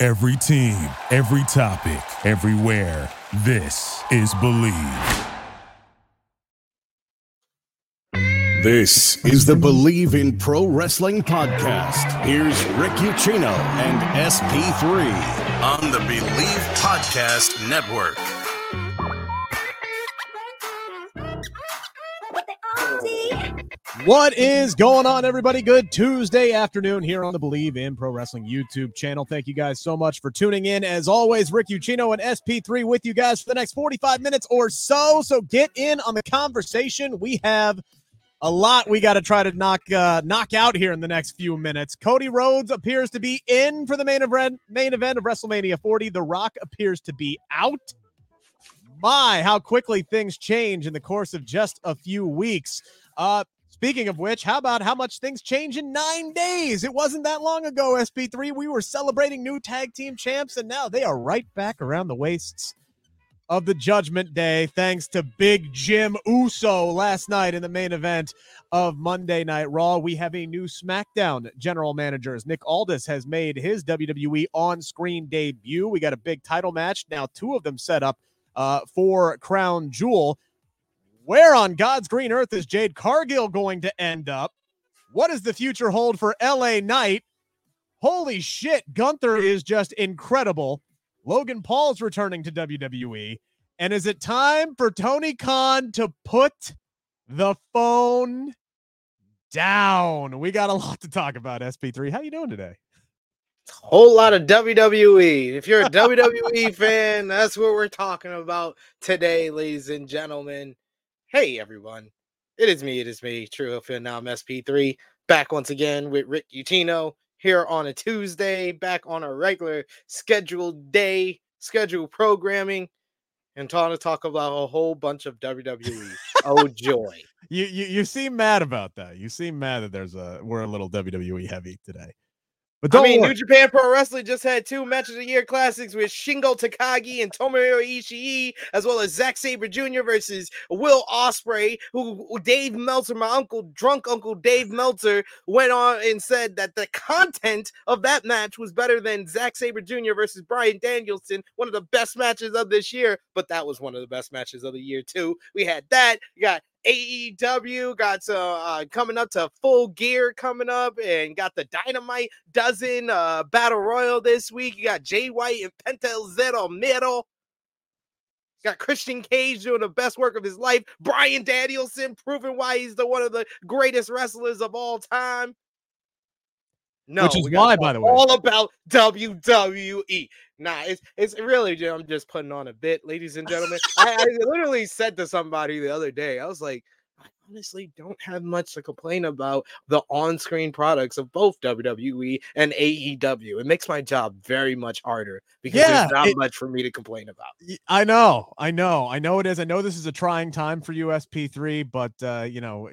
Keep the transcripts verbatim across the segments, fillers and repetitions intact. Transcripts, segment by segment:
Every team, every topic, everywhere. This is Bleav. This is the Bleav in Pro Wrestling podcast. Here's Rick Ucchino and S P three on the Bleav Podcast Network. What is going on, everybody? Good Tuesday afternoon here on the Bleav in Pro Wrestling YouTube channel. Thank you guys so much for tuning in. As always, Rick Ucchino and S P three with you guys for the next forty-five minutes or so. So get in on the conversation. We have a lot we got to try to knock uh, knock out here in the next few minutes. Cody Rhodes appears to be in for the main event, main event of WrestleMania forty. The Rock appears to be out. My, how quickly things change in the course of just a few weeks. Uh, speaking of which, how about how much things change in nine days? It wasn't that long ago, S P three. We were celebrating new tag team champs, and now they are right back around the waists of the Judgment Day, thanks to Big Jim Uso last night in the main event of Monday Night Raw. We have a new SmackDown general manager, as Nick Aldis has made his W W E on-screen debut. We got a big title match. Now two of them set up Uh, for Crown Jewel. Where on God's green earth is Jade Cargill going to end up? What does the future hold for L A Knight? Holy shit, Gunther is just incredible. Logan Paul's returning to W W E. And is it time for Tony Khan to put the phone down? We got a lot to talk about, S P three. How you doing today? Whole lot of W W E. If you're a W W E fan, that's what we're talking about today, ladies and gentlemen. Hey, everyone. It is me. It is me, True Phenom S P three, back once again with Rick Ucchino here on a Tuesday, back on a regular scheduled day, scheduled programming, and trying to talk about a whole bunch of W W E. Oh, joy. You, you you seem mad about that. You seem mad that there's a we're a little W W E heavy today. But don't I mean, worry. New Japan Pro Wrestling just had two matches of the year classics with Shingo Takagi and Tomohiro Ishii, as well as Zack Sabre Junior versus Will Ospreay, who Dave Meltzer, my uncle, drunk uncle Dave Meltzer, went on and said that the content of that match was better than Zack Sabre Junior versus Bryan Danielson, one of the best matches of this year. But that was one of the best matches of the year, too. We had that. You got A E W got to, uh, coming up to Full Gear coming up, and got the Dynamite Dozen uh, Battle Royal this week. You got Jay White and Penta El Zero Miedo. Got Christian Cage doing the best work of his life. Bryan Danielson proving why he's the one of the greatest wrestlers of all time. No, which is why, by the way, all about W W E. Nah, it's it's really, I'm just putting on a bit, ladies and gentlemen. I, I literally said to somebody the other day, I was like, I honestly don't have much to complain about the on-screen products of both W W E and A E W. It makes my job very much harder because yeah, there's not it, much for me to complain about. I know, I know, I know it is. I know this is a trying time for you, S P three, but uh, you know.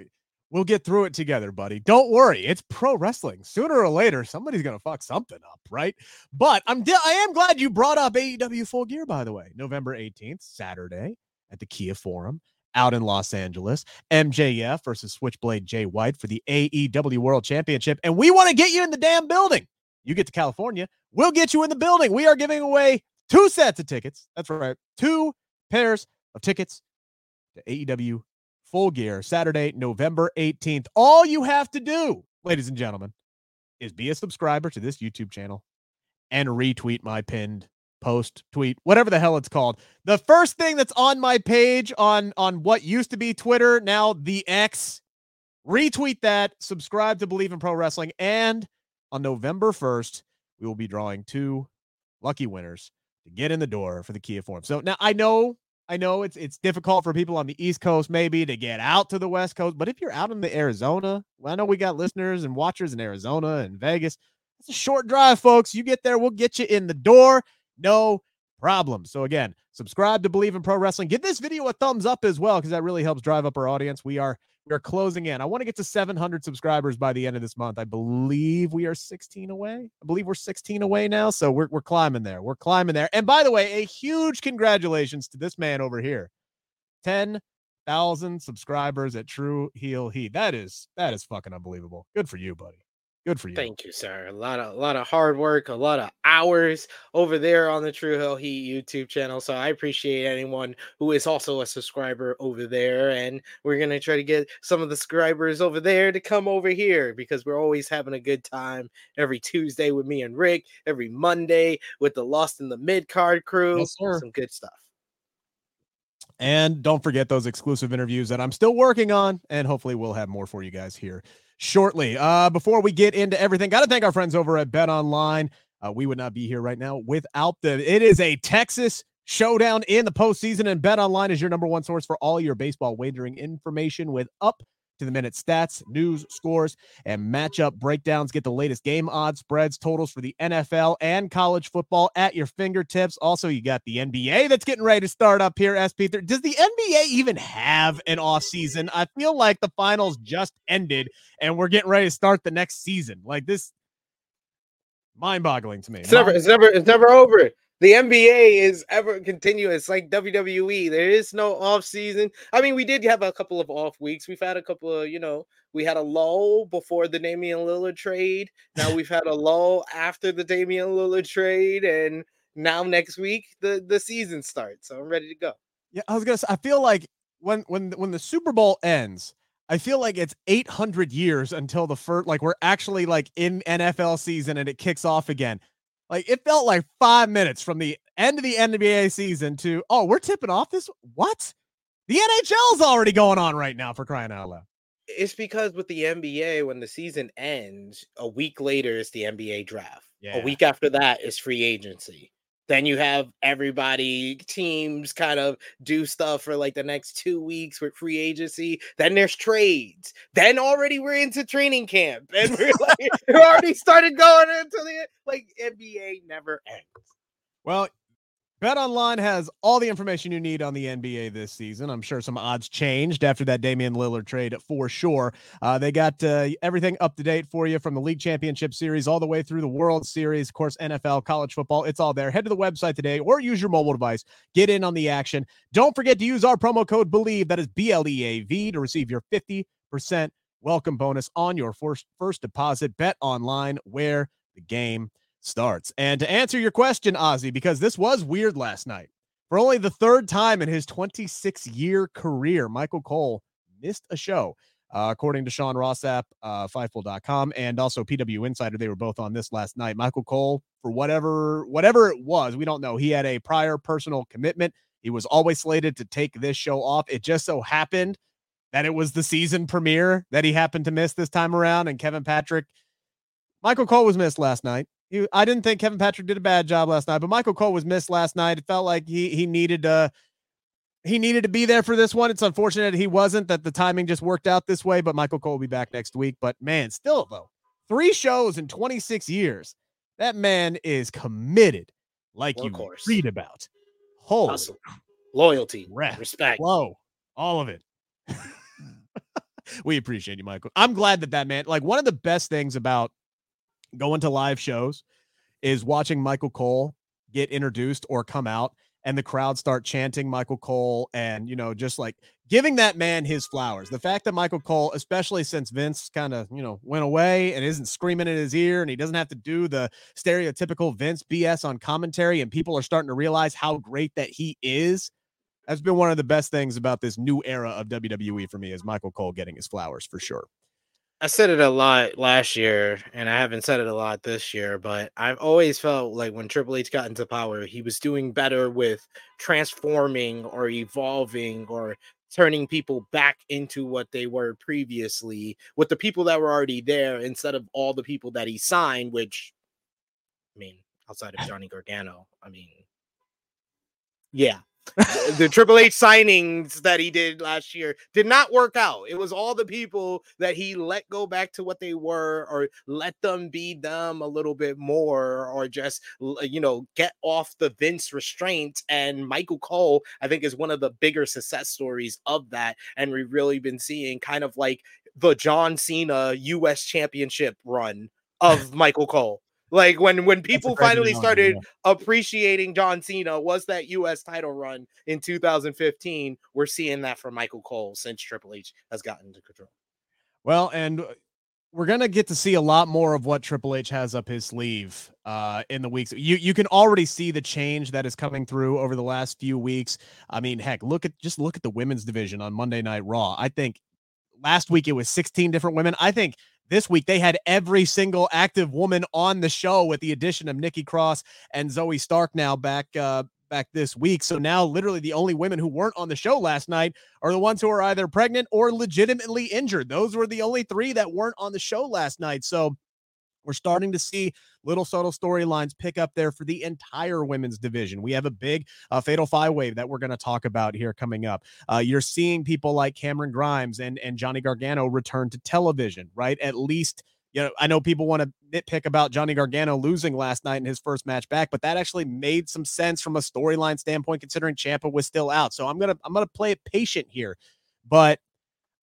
We'll get through it together, buddy. Don't worry. It's pro wrestling. Sooner or later, somebody's going to fuck something up, right? But I'm di- I am glad you brought up A E W Full Gear, by the way. November eighteenth, Saturday at the Kia Forum out in Los Angeles. M J F versus Switchblade Jay White for the A E W World Championship. And we want to get you in the damn building. You get to California, we'll get you in the building. We are giving away two sets of tickets. That's right. Two pairs of tickets to A E W Full Gear, Saturday, November eighteenth. All you have to do, ladies and gentlemen, is be a subscriber to this YouTube channel and retweet my pinned post, tweet, whatever the hell it's called. The first thing that's on my page on, on what used to be Twitter, now the X, retweet that, subscribe to Bleav in Pro Wrestling, and on November first, we will be drawing two lucky winners to get in the door for the Kia Forum. So now I know I know it's it's difficult for people on the East Coast maybe to get out to the West Coast, but if you're out in the Arizona, well, I know we got listeners and watchers in Arizona and Vegas. It's a short drive, folks. You get there, we'll get you in the door. No problem. So again, subscribe to Bleav in Pro Wrestling. Give this video a thumbs up as well, because that really helps drive up our audience. We are we are closing in. I want to get to seven hundred subscribers by the end of this month. I Bleav we are sixteen away. I Bleav we're sixteen away now. So we're we're climbing there. We're climbing there. And by the way, a huge congratulations to this man over here. ten thousand subscribers at True Heel Heat. That is that is fucking unbelievable. Good for you, buddy. Good for you. Thank you, sir. A lot of a lot of hard work, a lot of hours over there on the True Hill Heat YouTube channel. So I appreciate anyone who is also a subscriber over there. And we're going to try to get some of the subscribers over there to come over here, because we're always having a good time every Tuesday with me and Rick, every Monday with the Lost in the Mid-Card crew. Yes, sir. Some good stuff. And don't forget those exclusive interviews that I'm still working on. And hopefully we'll have more for you guys here shortly. Uh, before we get into everything, got to thank our friends over at BetOnline. Uh, we would not be here right now without them. It is a Texas showdown in the postseason, and BetOnline is your number one source for all your baseball wagering information with up to the minute stats, news, scores, and matchup breakdowns. Get the latest game odds, spreads, totals for the N F L and college football at your fingertips. Also, you got the N B A that's getting ready to start up here, S P three. Does the N B A even have an offseason? I feel like the finals just ended, and we're getting ready to start the next season. Like, this, mind-boggling to me. It's never, it's never, it's never over. The N B A is ever continuous, like W W E. There is no off season. I mean, we did have a couple of off weeks. We've had a couple of, you know, we had a lull before the Damian Lillard trade. Now we've had a lull after the Damian Lillard trade, and now next week the, the season starts. So I'm ready to go. Yeah, I was gonna say, I feel like when when when the Super Bowl ends, I feel like it's eight hundred years until the first, like, we're actually like in N F L season and it kicks off again. Like, it felt like five minutes from the end of the N B A season to, oh, we're tipping off this. What? The N H L's already going on right now, for crying out loud. It's because with the N B A, when the season ends, a week later is the N B A draft. Yeah. A week after that is free agency. Then you have everybody, teams kind of do stuff for like the next two weeks with free agency. Then there's trades. Then already we're into training camp. And we're like, we already started going into the, like, N B A never ends. Well, BetOnline has all the information you need on the N B A this season. I'm sure some odds changed after that Damian Lillard trade for sure. Uh, they got uh, everything up to date for you, from the League Championship Series all the way through the World Series. Of course, N F L, college football, it's all there. Head to the website today or use your mobile device. Get in on the action. Don't forget to use our promo code Bleav, that is B L E A V, to receive your fifty percent welcome bonus on your first, first deposit. BetOnline, where the game starts. And to answer your question, Ozzy, because this was weird last night, for only the third time in his twenty-six year career, Michael Cole missed a show, uh, according to Sean Rossap, uh, Fightful dot com, and also P W Insider. They were both on this last night. Michael Cole, for whatever whatever it was, we don't know. He had a prior personal commitment. He was always slated to take this show off. It just so happened that it was the season premiere that he happened to miss this time around. And Kevin Patrick, Michael Cole was missed last night. He, I didn't think Kevin Patrick did a bad job last night, but Michael Cole was missed last night. It felt like he he needed uh he needed to be there for this one. It's unfortunate he wasn't, that the timing just worked out this way, but Michael Cole will be back next week. But man, still though, three shows in twenty-six years. That man is committed, like you read about. Holy hustle, loyalty, ref, respect, whoa, all of it. We appreciate you, Michael. I'm glad that that man, like, one of the best things about going to live shows is watching Michael Cole get introduced or come out and the crowd start chanting Michael Cole and, you know, just like giving that man his flowers. The fact that Michael Cole, especially since Vince kind of, you know, went away and isn't screaming in his ear, and he doesn't have to do the stereotypical Vince B S on commentary, and people are starting to realize how great that he is. That's been one of the best things about this new era of W W E for me, is Michael Cole getting his flowers for sure. I said it a lot last year, and I haven't said it a lot this year, but I've always felt like when Triple H got into power, he was doing better with transforming or evolving or turning people back into what they were previously with the people that were already there, instead of all the people that he signed, which, I mean, outside of Johnny Gargano, I mean, yeah, the, the Triple H signings that he did last year did not work out. It was all the people that he let go back to what they were, or let them be them a little bit more, or just, you know, get off the Vince restraint. And Michael Cole, I think, is one of the bigger success stories of that. And we've really been seeing kind of like the John Cena U S championship run of Michael Cole. Like when, when people finally one, started yeah. appreciating John Cena was that U S title run in two thousand fifteen. We're seeing that from Michael Cole since Triple H has gotten into control. Well, and we're going to get to see a lot more of what Triple H has up his sleeve uh, in the weeks. You you can already see the change that is coming through over the last few weeks. I mean, heck, look at just look at the women's division on Monday Night Raw. I think last week it was sixteen different women. I think this week, they had every single active woman on the show with the addition of Nikki Cross and Zoe Stark now back uh, back this week. So now literally the only women who weren't on the show last night are the ones who are either pregnant or legitimately injured. Those were the only three that weren't on the show last night. So we're starting to see little subtle storylines pick up there for the entire women's division. We have a big uh, fatal five wave that we're going to talk about here coming up. Uh, you're seeing people like Cameron Grimes and, and Johnny Gargano return to television, right? At least, you know, I know people want to nitpick about Johnny Gargano losing last night in his first match back, but that actually made some sense from a storyline standpoint, considering Ciampa was still out. So I'm going to, I'm going to play it patient here, but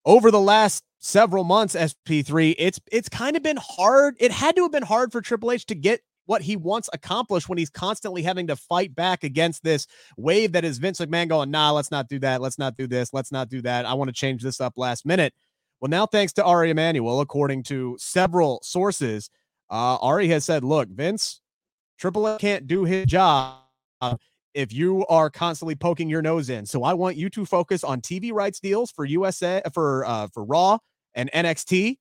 over the last several months, S P three, it's it's kind of been hard. It had to have been hard for Triple H to get what he wants accomplished when he's constantly having to fight back against this wave that is Vince McMahon going, nah, let's not do that. Let's not do this. Let's not do that. I want to change this up last minute. Well, now, thanks to Ari Emanuel, according to several sources, uh, Ari has said, look, Vince, Triple H can't do his job if you are constantly poking your nose in. So I want you to focus on T V rights deals for U S A, for uh, for Raw, and N X T,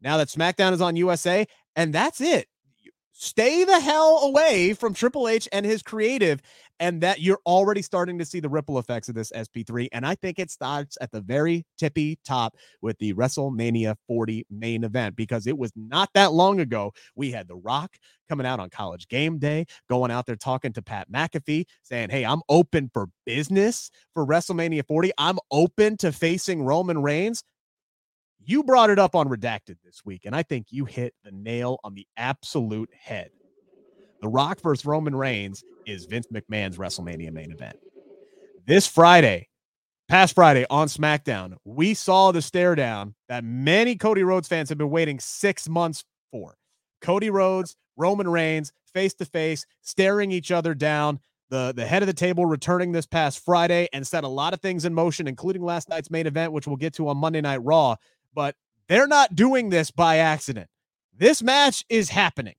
now that SmackDown is on U S A, and that's it. Stay the hell away from Triple H and his creative, and that you're already starting to see the ripple effects of this, S P three, and I think it starts at the very tippy top with the WrestleMania forty main event, because it was not that long ago we had The Rock coming out on College Game Day, going out there talking to Pat McAfee, saying, hey, I'm open for business for WrestleMania forty. I'm open to facing Roman Reigns. You brought it up on Redacted this week, and I think you hit the nail on the absolute head. The Rock versus Roman Reigns is Vince McMahon's WrestleMania main event. This Friday, past Friday on SmackDown, we saw the stare down that many Cody Rhodes fans have been waiting six months for. Cody Rhodes, Roman Reigns, face-to-face, staring each other down. The, the head of the table returning this past Friday and set a lot of things in motion, including last night's main event, which we'll get to on Monday Night Raw. But they're not doing this by accident. This match is happening.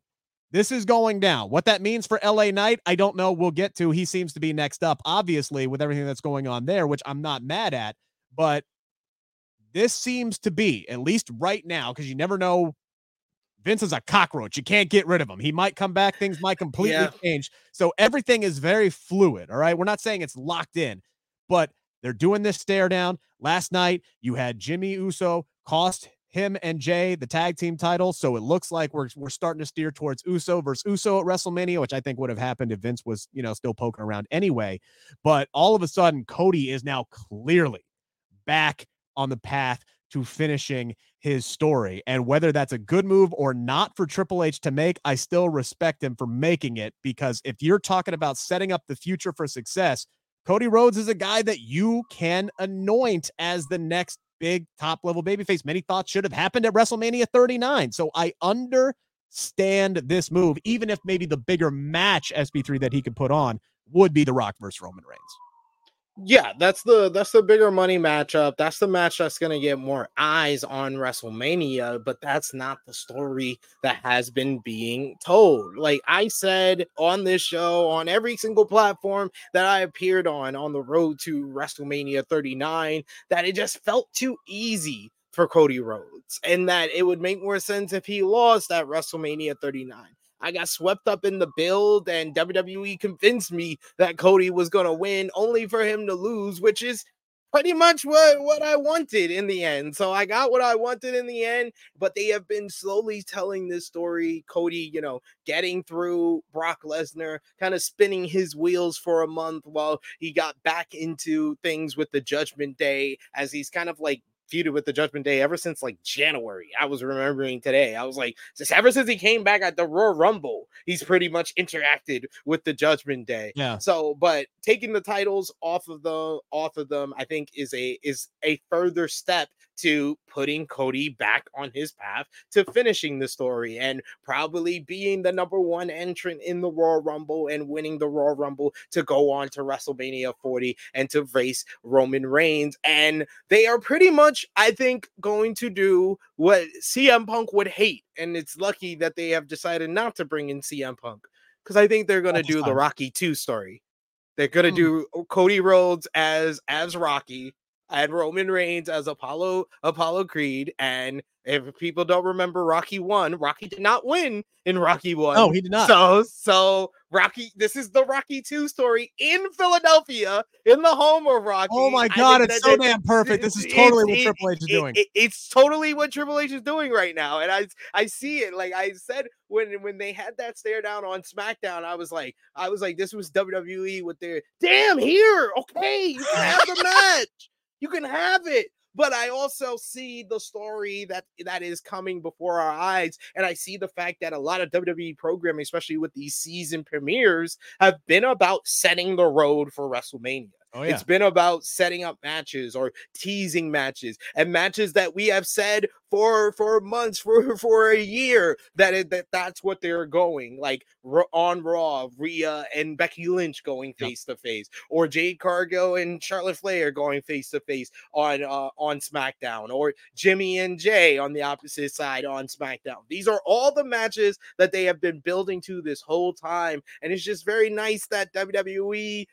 This is going down. What that means for L A Knight, I don't know. We'll get to. He seems to be next up, obviously, with everything that's going on there, which I'm not mad at. But this seems to be, at least right now, because you never know. Vince is a cockroach. You can't get rid of him. He might come back. Things might completely yeah. change. So everything is very fluid, all right? We're not saying it's locked in, but they're doing this stare down. Last night, you had Jimmy Uso cost him and Jay the tag team title. So it looks like we're we're starting to steer towards Uso versus Uso at WrestleMania, which I think would have happened if Vince was, you know, still poking around anyway. But all of a sudden, Cody is now clearly back on the path to finishing his story. And whether that's a good move or not for Triple H to make, I still respect him for making it, because if you're talking about setting up the future for success, Cody Rhodes is a guy that you can anoint as the next big top level babyface. Many thoughts should have happened at WrestleMania thirty-nine. So I understand this move, even if maybe the bigger match, S B three, that he could put on would be The Rock versus Roman Reigns. Yeah, that's the that's the bigger money matchup. That's the match that's going to get more eyes on WrestleMania, but that's not the story that has been being told. Like I said on this show, on every single platform that I appeared on, on the road to WrestleMania thirty-nine, that it just felt too easy for Cody Rhodes, and that it would make more sense if he lost at WrestleMania thirty-nine. I got swept up in the build, and W W E convinced me that Cody was going to win, only for him to lose, which is pretty much what, what I wanted in the end. So I got what I wanted in the end, but they have been slowly telling this story. Cody, you know, getting through Brock Lesnar, kind of spinning his wheels for a month while he got back into things with the Judgment Day, as he's kind of like feuded with the Judgment Day ever since like January. I was remembering today. I was like, just ever since he came back at the Royal Rumble, he's pretty much interacted with the Judgment Day. Yeah. So, but taking the titles off of the off of them, I think is a is a further step to putting Cody back on his path to finishing the story and probably being the number one entrant in the Royal Rumble and winning the Royal Rumble to go on to WrestleMania forty and to race Roman Reigns. And they are pretty much, I think, going to do what C M Punk would hate. And it's lucky that they have decided not to bring in C M Punk, because I think they're going to do fun. The Rocky two story. They're going to mm. do Cody Rhodes as as Rocky. I had Roman Reigns as Apollo Apollo Creed, and if people don't remember Rocky one, Rocky did not win in Rocky one. No, he did not. So, so Rocky, this is the Rocky two story in Philadelphia, in the home of Rocky. Oh my God, it's so damn perfect. This is totally what Triple H is doing. It's totally what Triple H is doing right now, and I I see it. Like I said, when when they had that stare down on SmackDown, I was like, I was like, this was W W E with their damn here. Okay, you can have the match. You can have it, but I also see the story that that is coming before our eyes, and I see the fact that a lot of W W E programming, especially with these season premieres, have been about setting the road for WrestleMania. Oh, yeah. It's been about setting up matches or teasing matches, and matches that we have said for for months, for for a year, that it, that that's what they're going. Like on Raw, Rhea and Becky Lynch going face to face, or Jade Cargill and Charlotte Flair going face to face on uh, on SmackDown, or Jimmy and Jay on the opposite side on SmackDown. These are all the matches that they have been building to this whole time, and it's just very nice that W W E.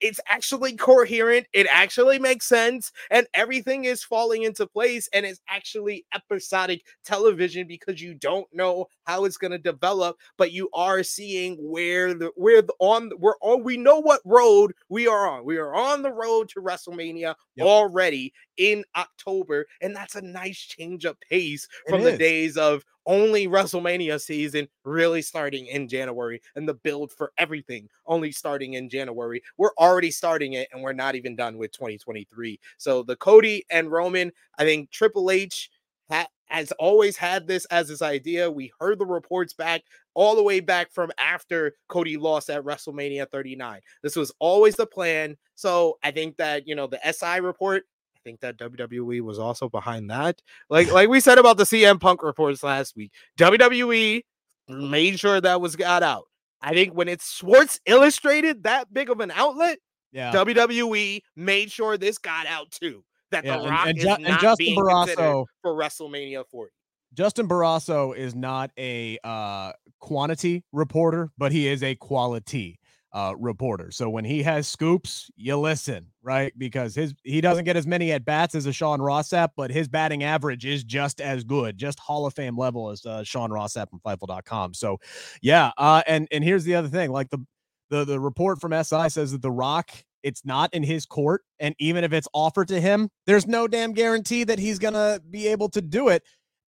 It's actually coherent. It actually makes sense, and everything is falling into place, and it's actually episodic television, because you don't know how it's going to develop, but you are seeing where the where the, on we're on. We know what road we are on. We are on the road to WrestleMania yep. already in October, and that's a nice change of pace from the days of only WrestleMania season really starting in January, and the build for everything only starting in January. We're already starting it, and we're not even done with twenty twenty-three. So the Cody and Roman, I think Triple H ha- has always had this as his idea. We heard the reports back all the way back from after Cody lost at WrestleMania thirty-nine. This was always the plan. So I think that, you know, the S I report, I think that W W E was also behind that. Like, like we said about the C M Punk reports last week, W W E made sure that was got out. I think when it's Sports Illustrated, that big of an outlet, yeah. W W E made sure this got out too. That yeah. The Rock and, and, is and not Justin being Barrasso, considered for WrestleMania forty. Justin Barrasso is not a uh, quantity reporter, but he is a quality Uh, reporter. So when he has scoops, you listen, right? Because his he doesn't get as many at bats as a Sean Rossap, but his batting average is just as good, just Hall of Fame level as uh, Sean Rossap from Fightful dot com. So yeah, uh, and and here's the other thing: like the the the report from S I says that The Rock, it's not in his court, and even if it's offered to him, there's no damn guarantee that he's gonna be able to do it.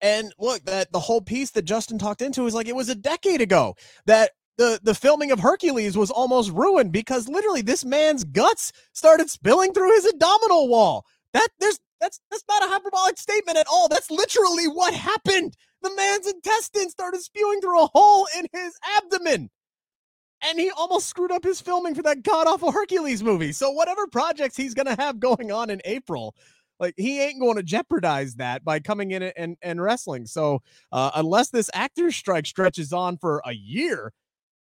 And look, that the whole piece that Justin talked into is like it was a decade ago that. The the filming of Hercules was almost ruined because literally this man's guts started spilling through his abdominal wall. That there's that's that's not a hyperbolic statement at all. That's literally what happened. The man's intestines started spewing through a hole in his abdomen. And he almost screwed up his filming for that god-awful Hercules movie. So whatever projects he's going to have going on in April, like he ain't going to jeopardize that by coming in and, and wrestling. So uh, unless this actor strike stretches on for a year,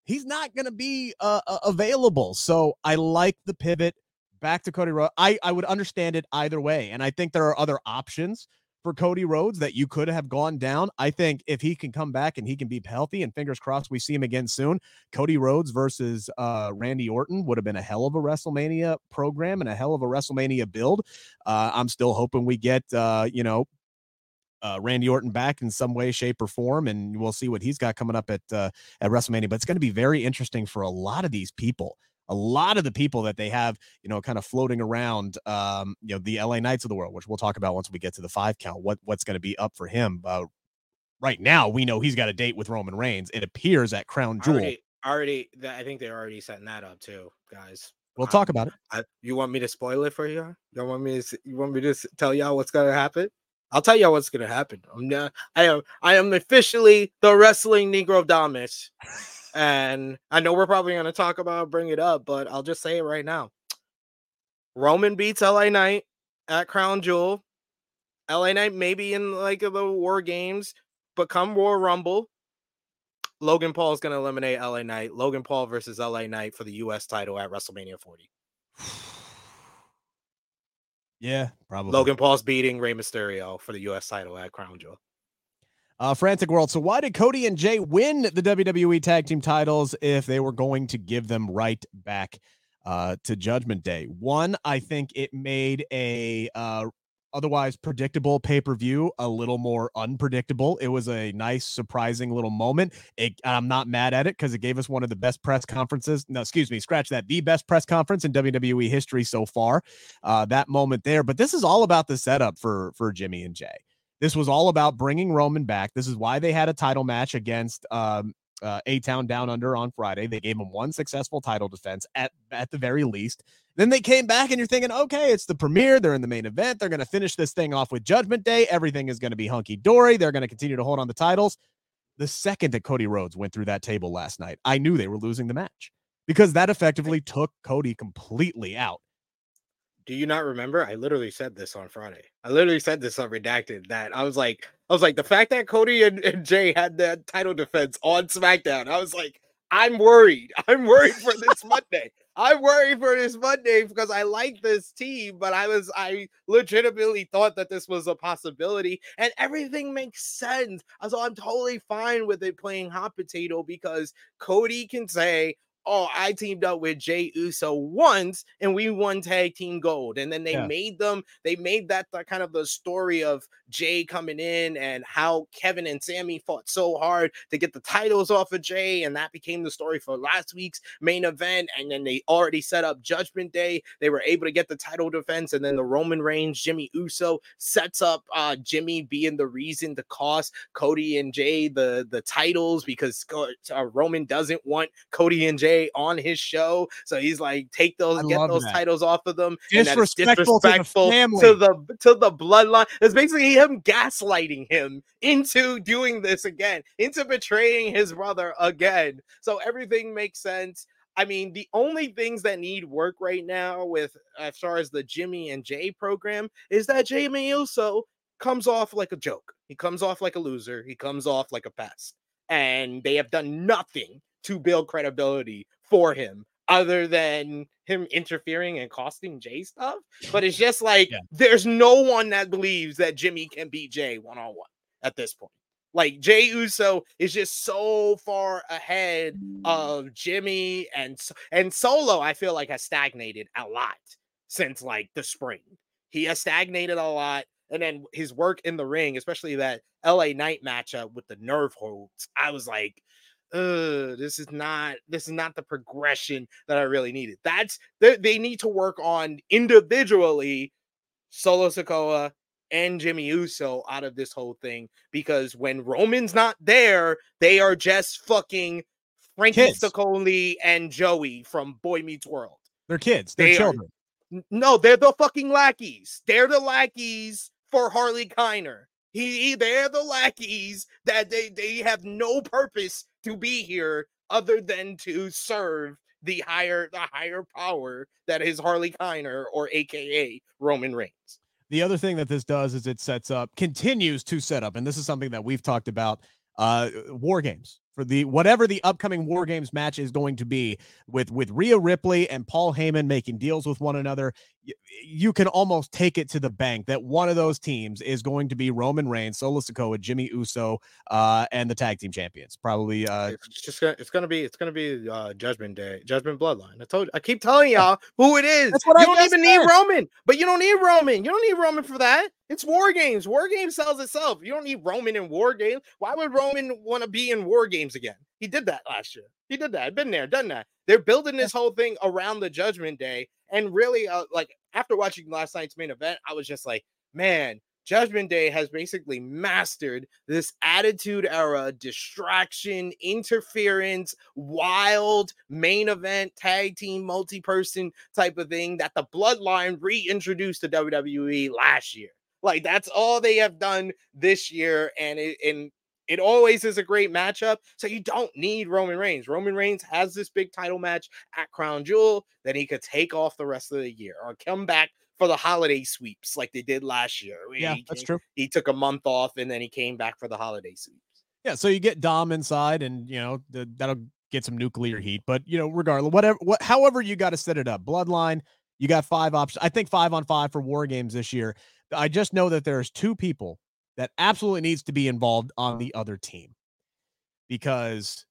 he's not going to be uh, available. So I like the pivot back to Cody Rhodes. I, I would understand it either way. And I think there are other options for Cody Rhodes that you could have gone down. I think if he can come back and he can be healthy, and fingers crossed we see him again soon, Cody Rhodes versus uh, Randy Orton would have been a hell of a WrestleMania program and a hell of a WrestleMania build. Uh, I'm still hoping we get, uh, you know, Uh, Randy Orton back in some way, shape, or form, and we'll see what he's got coming up at uh, at WrestleMania. But it's going to be very interesting for a lot of these people. a lot of the people that they have, you know, kind of floating around, um, you know, the L A Knights of the world, which we'll talk about once we get to the five count, what what's going to be up for him. Uh, right now, we know he's got a date with Roman Reigns. It appears at Crown Jewel. Already, already I think they're already setting that up too, guys. We'll I, talk about it. I, you want me to spoil it for you? You want me to? You want me to tell y'all what's going to happen? I'll tell y'all what's going to happen. I'm not, I am. I am officially the wrestling Negrodamus. And I know we're probably going to talk about, bring it up, but I'll just say it right now. Roman beats L A Knight at Crown Jewel. L A Knight maybe in like the War Games, but come Royal Rumble, Logan Paul is going to eliminate L A Knight. Logan Paul versus L A Knight for the U S title at WrestleMania forty. Yeah, probably. Logan Paul's beating Rey Mysterio for the U S title at Crown Jewel. Uh, Frantic World. So why did Cody and Jay win the W W E tag team titles if they were going to give them right back uh, to Judgment Day? One, I think it made a uh, otherwise predictable pay-per-view a little more unpredictable. It was a nice, surprising little moment. It, I'm not mad at it because it gave us one of the best press conferences. No, excuse me, scratch that. The best press conference in W W E history so far. Uh, that moment there. But this is all about the setup for for Jimmy and Jay. This was all about bringing Roman back. This is why they had a title match against um, uh, A-Town Down Under on Friday. They gave him one successful title defense at, at the very least. Then they came back and you're thinking, okay, it's the premiere. They're in the main event. They're going to finish this thing off with Judgment Day. Everything is going to be hunky-dory. They're going to continue to hold on the titles. The second that Cody Rhodes went through that table last night, I knew they were losing the match because that effectively took Cody completely out. Do you not remember? I literally said this on Friday. I literally said this on Redacted that I was like, I was like, the fact that Cody and, and Jay had that title defense on SmackDown, I was like, I'm worried. I'm worried for this Monday. I'm worried for this Monday because I like this team, but I was, I legitimately thought that this was a possibility and everything makes sense. So I'm totally fine with it playing hot potato because Cody can say, oh, I teamed up with Jey Uso once, and we won tag team gold. And then they yeah. made them, they made that the, kind of the story of Jey coming in and how Kevin and Sammy fought so hard to get the titles off of Jey. And that became the story for last week's main event. And then they already set up Judgment Day. They were able to get the title defense. And then the Roman Reigns, Jimmy Uso sets up uh, Jimmy being the reason to cost Cody and Jey the, the titles because uh, Roman doesn't want Cody and Jey on his show, so he's like, take those, I get those that. titles off of them. Disrespectful, and disrespectful to, the to the to the bloodline. It's basically him gaslighting him into doing this again, into betraying his brother again. So everything makes sense. I mean, the only things that need work right now with as far as the Jimmy and Jay program is that Jimmy Uso comes off like a joke. He comes off like a loser. He comes off like a pest, and they have done nothing to build credibility for him other than him interfering and costing Jay stuff. But it's just like, yeah. there's no one that believes that Jimmy can beat Jay one-on-one at this point. Like Jey Uso is just so far ahead of Jimmy, and, and Solo, I feel like has stagnated a lot since like the spring. He has stagnated a lot. And then his work in the ring, especially that L A Knight matchup with the nerve holds, I was like, Uh, this is not this is not the progression that I really needed. That's they, they need to work on individually Solo Sikoa and Jimmy Uso out of this whole thing, because when Roman's not there, they are just fucking Frankie Ciccone and Joey from Boy Meets World. They're kids. They're they children. Are, no, they're the fucking lackeys. They're the lackeys for Harley Kiner. He, they're the lackeys that they, they have no purpose to be here other than to serve the higher the higher power that is Harley Kiner, or A K A Roman Reigns. The other thing that this does is it sets up, continues to set up, and this is something that we've talked about, uh, War Games. For the whatever the upcoming War Games match is going to be, with with Rhea Ripley and Paul Heyman making deals with one another, you can almost take it to the bank that one of those teams is going to be Roman Reigns, Solo Sikoa, Jimmy Uso, uh, and the tag team champions. Probably, uh, it's just gonna, it's gonna be it's gonna be uh, Judgment Day, Judgment Bloodline. I told you, I keep telling y'all who it is. That's what you I don't even said. Need Roman, but you don't need Roman. You don't need Roman for that. It's War Games. War Games sells itself. You don't need Roman in War Games. Why would Roman want to be in War Games again? He did that last year. He did that. Been there, done that. They're building this whole thing around the Judgment Day. And really, uh, like, after watching last night's main event, I was just like, man, Judgment Day has basically mastered this attitude era, distraction, interference, wild main event, tag team, multi-person type of thing that the Bloodline reintroduced to W W E last year. Like, that's all they have done this year, and it, and it always is a great matchup, so you don't need Roman Reigns. Roman Reigns has this big title match at Crown Jewel that he could take off the rest of the year or come back for the holiday sweeps like they did last year. Yeah, he, that's true. He took a month off, and then he came back for the holiday sweeps. Yeah, so you get Dom inside, and, you know, the, that'll get some nuclear heat. But, you know, regardless, whatever, what, however you got to set it up, Bloodline, you got five options. I think five on five for War Games this year. I just know that there's two people that absolutely needs to be involved on the other team, because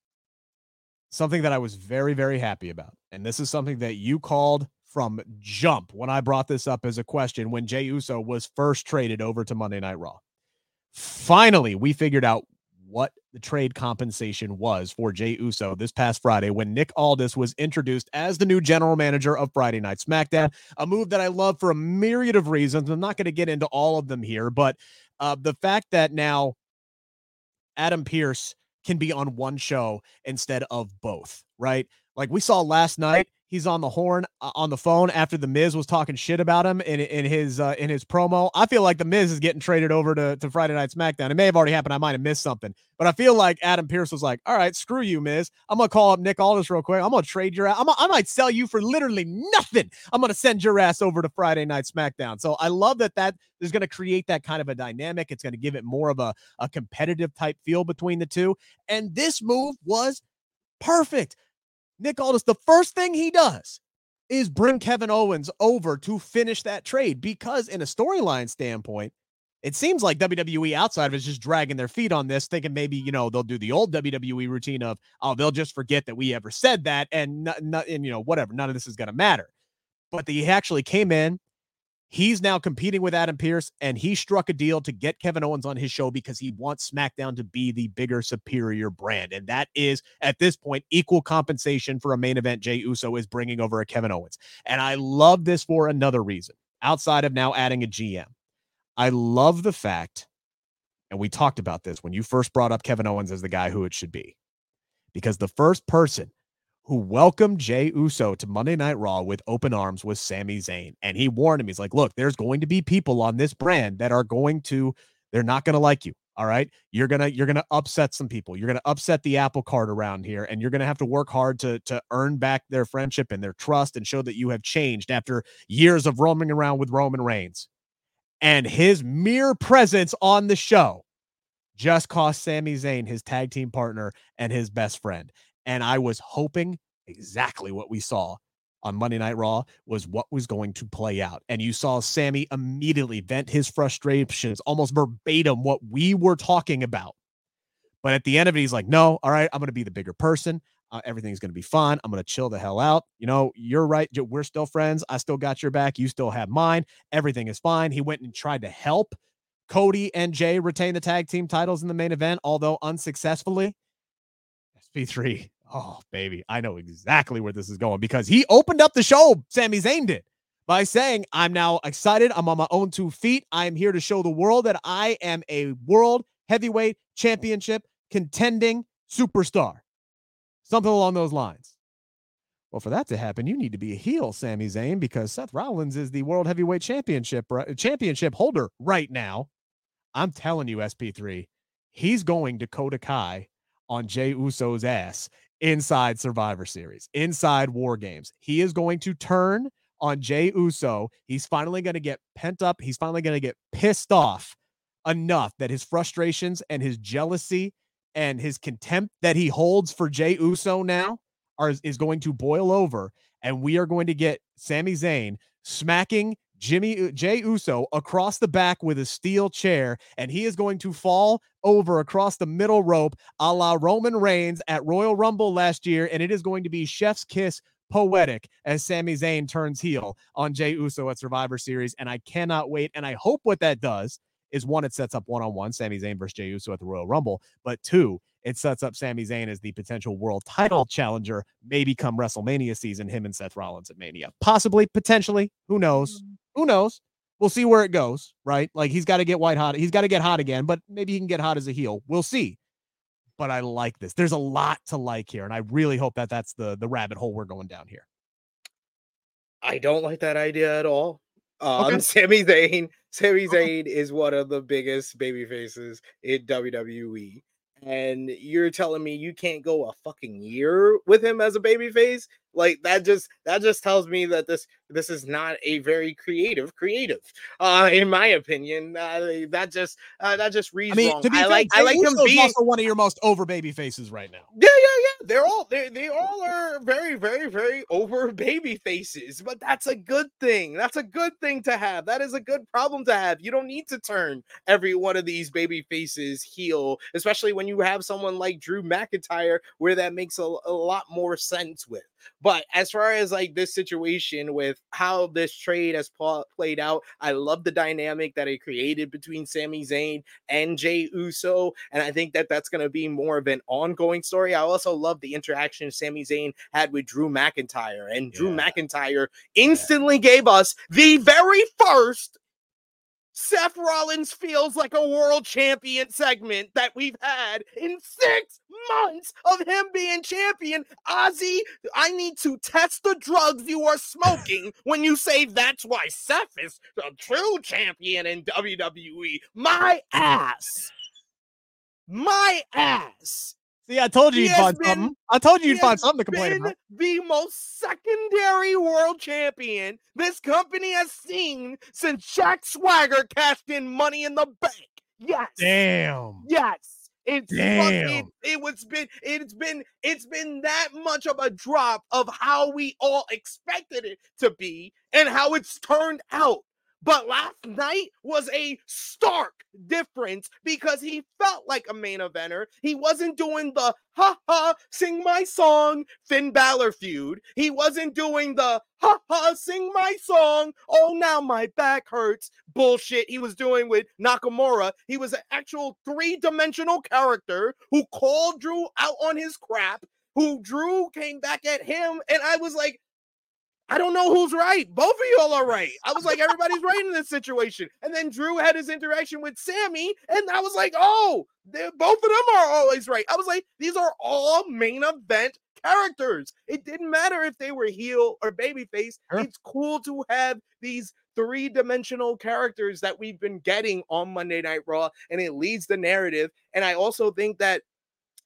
something that I was very, very happy about, and this is something that you called from jump when I brought this up as a question when Jey Uso was first traded over to Monday Night Raw. Finally, we figured out what the trade compensation was for Jey Uso this past Friday when Nick Aldis was introduced as the new general manager of Friday Night SmackDown, a move that I love for a myriad of reasons. I'm not going to get into all of them here, but uh, the fact that now Adam Pearce can be on one show instead of both, right? Like we saw last night, he's on the horn uh, on the phone after The Miz was talking shit about him in in his uh, in his promo. I feel like The Miz is getting traded over to, to Friday Night SmackDown. It may have already happened. I might have missed something. But I feel like Adam Pearce was like, all right, screw you, Miz. I'm going to call up Nick Aldis real quick. I'm going to trade your ass. I'm gonna, I might sell you for literally nothing. I'm going to send your ass over to Friday Night SmackDown. So I love that that is going to create that kind of a dynamic. It's going to give it more of a, a competitive type feel between the two. And this move was perfect. Nick Aldis, the first thing he does is bring Kevin Owens over to finish that trade, because in a storyline standpoint, it seems like W W E outside of it is just dragging their feet on this, thinking maybe, you know, they'll do the old W W E routine of, oh, they'll just forget that we ever said that and, not, not, and you know, whatever. None of this is going to matter. But he actually came in. He's now competing with Adam Pearce, and he struck a deal to get Kevin Owens on his show because he wants SmackDown to be the bigger, superior brand. And that is, at this point, equal compensation for a main event Jey Uso is bringing over a Kevin Owens. And I love this for another reason, outside of now adding a G M. I love the fact, and we talked about this when you first brought up Kevin Owens as the guy who it should be, because the first person who welcomed Jey Uso to Monday Night Raw with open arms was Sami Zayn. And he warned him. He's like, look, there's going to be people on this brand that are going to, they're not going to like you. All right. You're going to, you're going to upset some people. You're going to upset the apple cart around here. And you're going to have to work hard to, to earn back their friendship and their trust and show that you have changed after years of roaming around with Roman Reigns. And his mere presence on the show just cost Sami Zayn his tag team partner and his best friend. And I was hoping exactly what we saw on Monday Night Raw was what was going to play out. And you saw Sami immediately vent his frustrations, almost verbatim what we were talking about. But at the end of it, he's like, no, all right, I'm going to be the bigger person. Uh, everything's going to be fine. I'm going to chill the hell out. You know, you're right. We're still friends. I still got your back. You still have mine. Everything is fine. He went and tried to help Cody and Jay retain the tag team titles in the main event, although unsuccessfully. S P three. Oh, baby, I know exactly where this is going, because he opened up the show, Sami Zayn did, by saying, I'm now excited. I'm on my own two feet. I'm here to show the world that I am a world heavyweight championship contending superstar. Something along those lines. Well, for that to happen, you need to be a heel, Sami Zayn, because Seth Rollins is the world heavyweight championship championship holder right now. I'm telling you, S P three, he's going to Dakota Kai on Jey Uso's ass inside Survivor Series, inside War Games. He is going to turn on Jey Uso. He's finally going to get pent up. He's finally going to get pissed off enough that his frustrations and his jealousy and his contempt that he holds for Jey Uso now are, is going to boil over. And we are going to get Sami Zayn smacking Jimmy Jey Uso across the back with a steel chair, and he is going to fall over across the middle rope a la Roman Reigns at Royal Rumble last year, and it is going to be chef's kiss poetic as Sami Zayn turns heel on Jey Uso at Survivor Series, and I cannot wait, and I hope what that does is, one, it sets up one-on-one Sami Zayn versus Jey Uso at the Royal Rumble, but two, it sets up Sami Zayn as the potential world title challenger, maybe come WrestleMania season, him and Seth Rollins at Mania. Possibly, potentially, who knows? Who knows? We'll see where it goes, right? Like, he's got to get white hot. He's got to get hot again, but maybe he can get hot as a heel. We'll see. But I like this. There's a lot to like here, and I really hope that that's the, the rabbit hole we're going down here. I don't like that idea at all. Um, okay. Sami Zayn, Sami Zayn is one of the biggest baby faces in W W E. And you're telling me you can't go a fucking year with him as a babyface? Like, that just that just tells me that this this is not a very creative creative, uh, in my opinion. Uh, that just uh, that just reads I mean, wrong. To be I fair, like Jey I like Uso's him being also one of your most over babyfaces right now. Yeah, yeah, yeah. They're all they they all are very, very, very over babyfaces. But that's a good thing. That's a good thing to have. That is a good problem to have. You don't need to turn every one of these babyfaces heel, especially when you have someone like Drew McIntyre, where that makes a, a lot more sense with. But as far as like this situation with how this trade has pa- played out, I love the dynamic that it created between Sami Zayn and Jey Uso. And I think that that's going to be more of an ongoing story. I also love the interaction Sami Zayn had with Drew McIntyre. And yeah. Drew McIntyre instantly yeah. gave us the very first Seth Rollins feels like a world champion segment that we've had in six months of him being champion. Ozzy, I need to test the drugs you are smoking when you say that's why Seth is the true champion in W W E. My ass. My ass. See, I told you he you'd find been, something. I told you you'd find something to complain about. The most secondary world champion this company has seen since Jack Swagger cashed in Money in the Bank. Yes. Damn. Yes. It's Damn. Fucking, it, it was been it's been it's been that much of a drop of how we all expected it to be and how it's turned out. But last night was a stark difference because he felt like a main eventer. He wasn't doing the ha ha sing my song Finn Balor feud. He wasn't doing the ha ha sing my song oh now my back hurts bullshit he was doing with Nakamura. He was an actual three-dimensional character who called Drew out on his crap, who Drew came back at him, and I was like, I don't know who's right. Both of y'all are right. I was like, everybody's right in this situation. And then Drew had his interaction with Sami, and I was like, oh, both of them are always right. I was like, these are all main event characters. It didn't matter if they were heel or babyface. Sure. It's cool to have these three-dimensional characters that we've been getting on Monday Night Raw, and it leads the narrative. And I also think that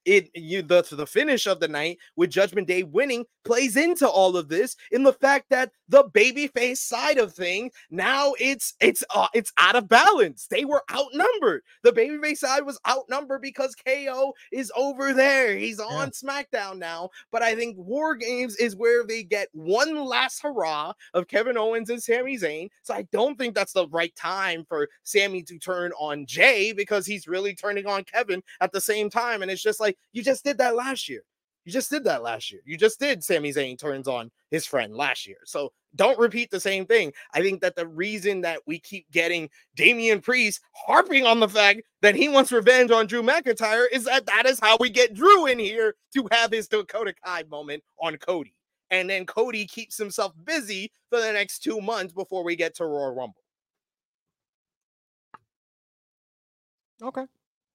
It you the the finish of the night with Judgment Day winning plays into all of this, in the fact that the babyface side of things now it's it's uh, it's out of balance. They were outnumbered. The babyface side was outnumbered because K O is over there. He's on yeah. SmackDown now. But I think War Games is where they get one last hurrah of Kevin Owens and Sami Zayn. So I don't think that's the right time for Sami to turn on Jay, because he's really turning on Kevin at the same time, and it's just like, Like, you just did that last year. You just did that last year. You just did Sami Zayn turns on his friend last year. So don't repeat the same thing. I think that the reason that we keep getting Damian Priest harping on the fact that he wants revenge on Drew McIntyre is that that is how we get Drew in here to have his Dakota Kai moment on Cody. And then Cody keeps himself busy for the next two months before we get to Royal Rumble. Okay.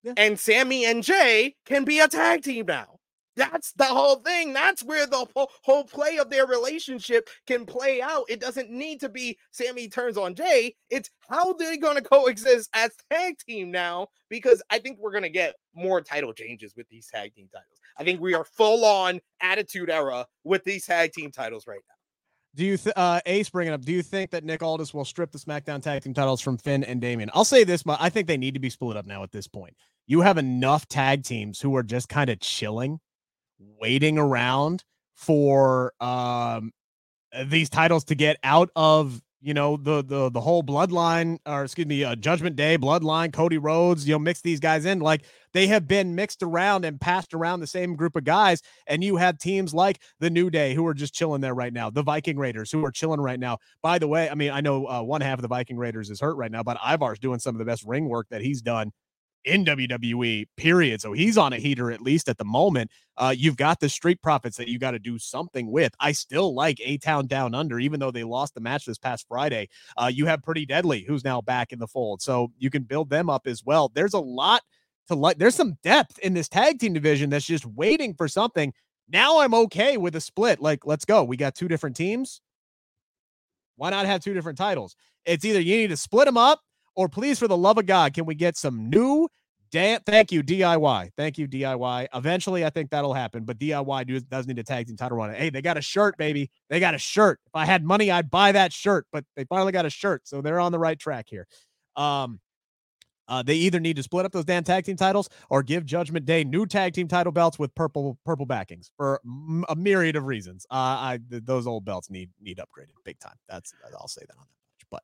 Yeah. And Sami and Jay can be a tag team now. That's the whole thing. That's where the whole, whole play of their relationship can play out. It doesn't need to be Sami turns on Jay. It's how they're going to coexist as tag team now, because I think we're going to get more title changes with these tag team titles. I think we are full on Attitude Era with these tag team titles right now. Do you, th- uh, Ace bringing up, do you think that Nick Aldis will strip the SmackDown tag team titles from Finn and Damian? I'll say this, but I think they need to be split up now at this point. You have enough tag teams who are just kind of chilling, waiting around for um, these titles to get out of you know, the the the whole bloodline, or excuse me, uh, Judgment Day, bloodline, Cody Rhodes, you know, mix these guys in. Like, they have been mixed around and passed around the same group of guys. And you have teams like the New Day who are just chilling there right now. The Viking Raiders who are chilling right now. By the way, I mean, I know uh, one half of the Viking Raiders is hurt right now, but Ivar's doing some of the best ring work that he's done in W W E, period. So he's on a heater, at least at the moment. Uh, you've got the Street Profits that you got to do something with. I still like A-Town Down Under, even though they lost the match this past Friday. Uh, you have Pretty Deadly, who's now back in the fold. So you can build them up as well. There's a lot to like. There's some depth in this tag team division that's just waiting for something. Now I'm okay with a split. Like, let's go. We got two different teams. Why not have two different titles? It's either you need to split them up, or please, for the love of God, can we get some new damn? Thank you, D I Y. Thank you, D I Y. Eventually, I think that'll happen, but D I Y do, does need a tag team title run. Hey, they got a shirt, baby. They got a shirt. If I had money, I'd buy that shirt, but they finally got a shirt, so they're on the right track here. Um, uh, they either need to split up those damn tag team titles or give Judgment Day new tag team title belts with purple purple backings for m- a myriad of reasons. Uh, I th- those old belts need need upgraded big time. That's I'll say that on that much, but.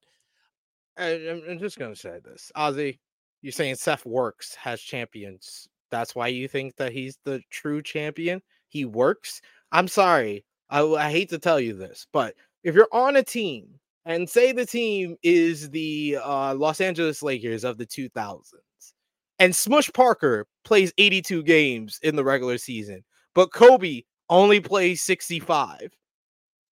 I'm just going to say this. Ozzy, you're saying Seth works, has champions. That's why you think that he's the true champion? He works? I'm sorry. I, I hate to tell you this, but if you're on a team, and say the team is the uh, Los Angeles Lakers of the two thousands, and Smush Parker plays eighty-two games in the regular season, but Kobe only plays sixty-five,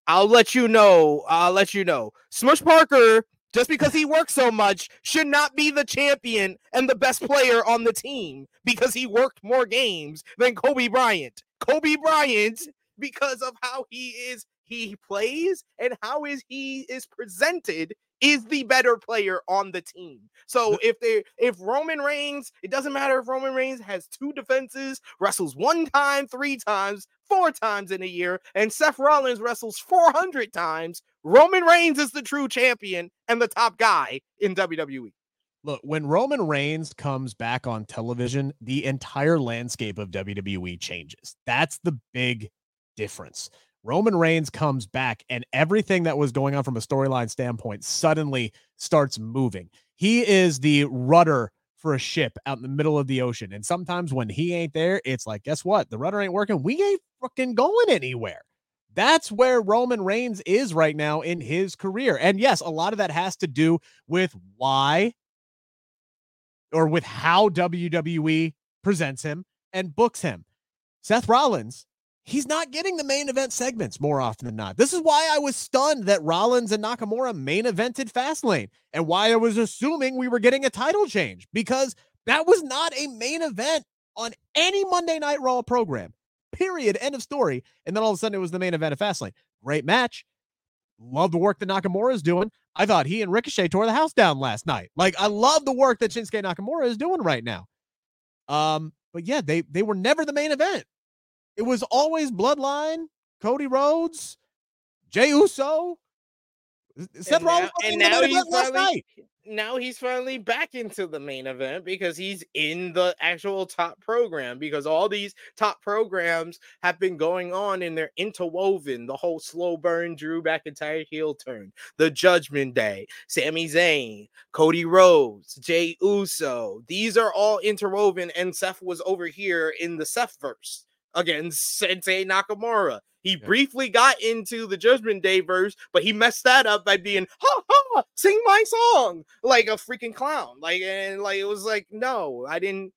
I'll let you know. I'll let you know. Smush Parker, just because he works so much, should not be the champion and the best player on the team because he worked more games than Kobe Bryant. Kobe Bryant, because of how he is, he plays and how is he is presented, is the better player on the team. So if they, if Roman Reigns, it doesn't matter if Roman Reigns has two defenses, wrestles one time, three times, four times in a year, and Seth Rollins wrestles four hundred times, Roman Reigns is the true champion and the top guy in W W E. Look, when Roman Reigns comes back on television, the entire landscape of W W E changes. That's the big difference. Roman Reigns comes back and everything that was going on from a storyline standpoint suddenly starts moving. He is the rudder for a ship out in the middle of the ocean. And sometimes when he ain't there, it's like, guess what? The rudder ain't working. We ain't fucking going anywhere. That's where Roman Reigns is right now in his career. And yes, a lot of that has to do with why or with how W W E presents him and books him. Seth Rollins, he's not getting the main event segments more often than not. This is why I was stunned that Rollins and Nakamura main evented Fastlane, and why I was assuming we were getting a title change, because that was not a main event on any Monday Night Raw program, period, end of story. And then all of a sudden it was the main event of Fastlane. Great match. Love the work that Nakamura is doing. I thought he and Ricochet tore the house down last night. Like, I love the work that Shinsuke Nakamura is doing right now. Um, but yeah, they, they were never the main event. It was always Bloodline, Cody Rhodes, Jey Uso, Seth Rollins. And now he's finally, now he's finally back into the main event because he's in the actual top program, because all these top programs have been going on and they're interwoven. The whole slow burn Drew McIntyre heel turn, the Judgment Day, Sami Zayn, Cody Rhodes, Jey Uso. These are all interwoven, and Seth was over here in the Sethverse. Again, Sensei Nakamura. He yeah. briefly got into the Judgment Day verse, but he messed that up by being, ha ha, sing my song, like a freaking clown. Like, and like, it was like, no, I didn't.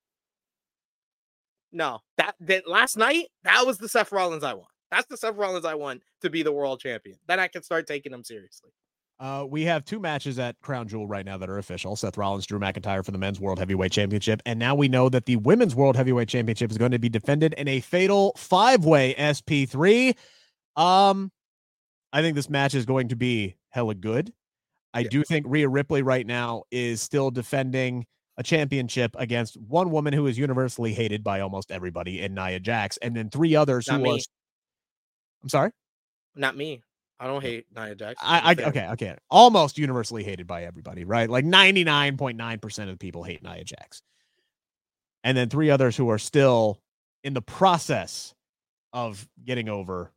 No, that, that last night, that was the Seth Rollins I want. That's the Seth Rollins I want to be the world champion. Then I can start taking him seriously. Uh, we have two matches at Crown Jewel right now that are official. Seth Rollins, Drew McIntyre for the Men's World Heavyweight Championship. And now we know that the Women's World Heavyweight Championship is going to be defended in a fatal five-way S P three. Um, I think this match is going to be hella good. I yeah. do think Rhea Ripley right now is still defending a championship against one woman who is universally hated by almost everybody in Nia Jax, and then three others Not who me. are... I'm sorry? Not me. I don't hate Nia Jax. I, I okay, okay. Almost universally hated by everybody, right? Like ninety-nine point nine percent of the people hate Nia Jax. And then three others who are still in the process of getting over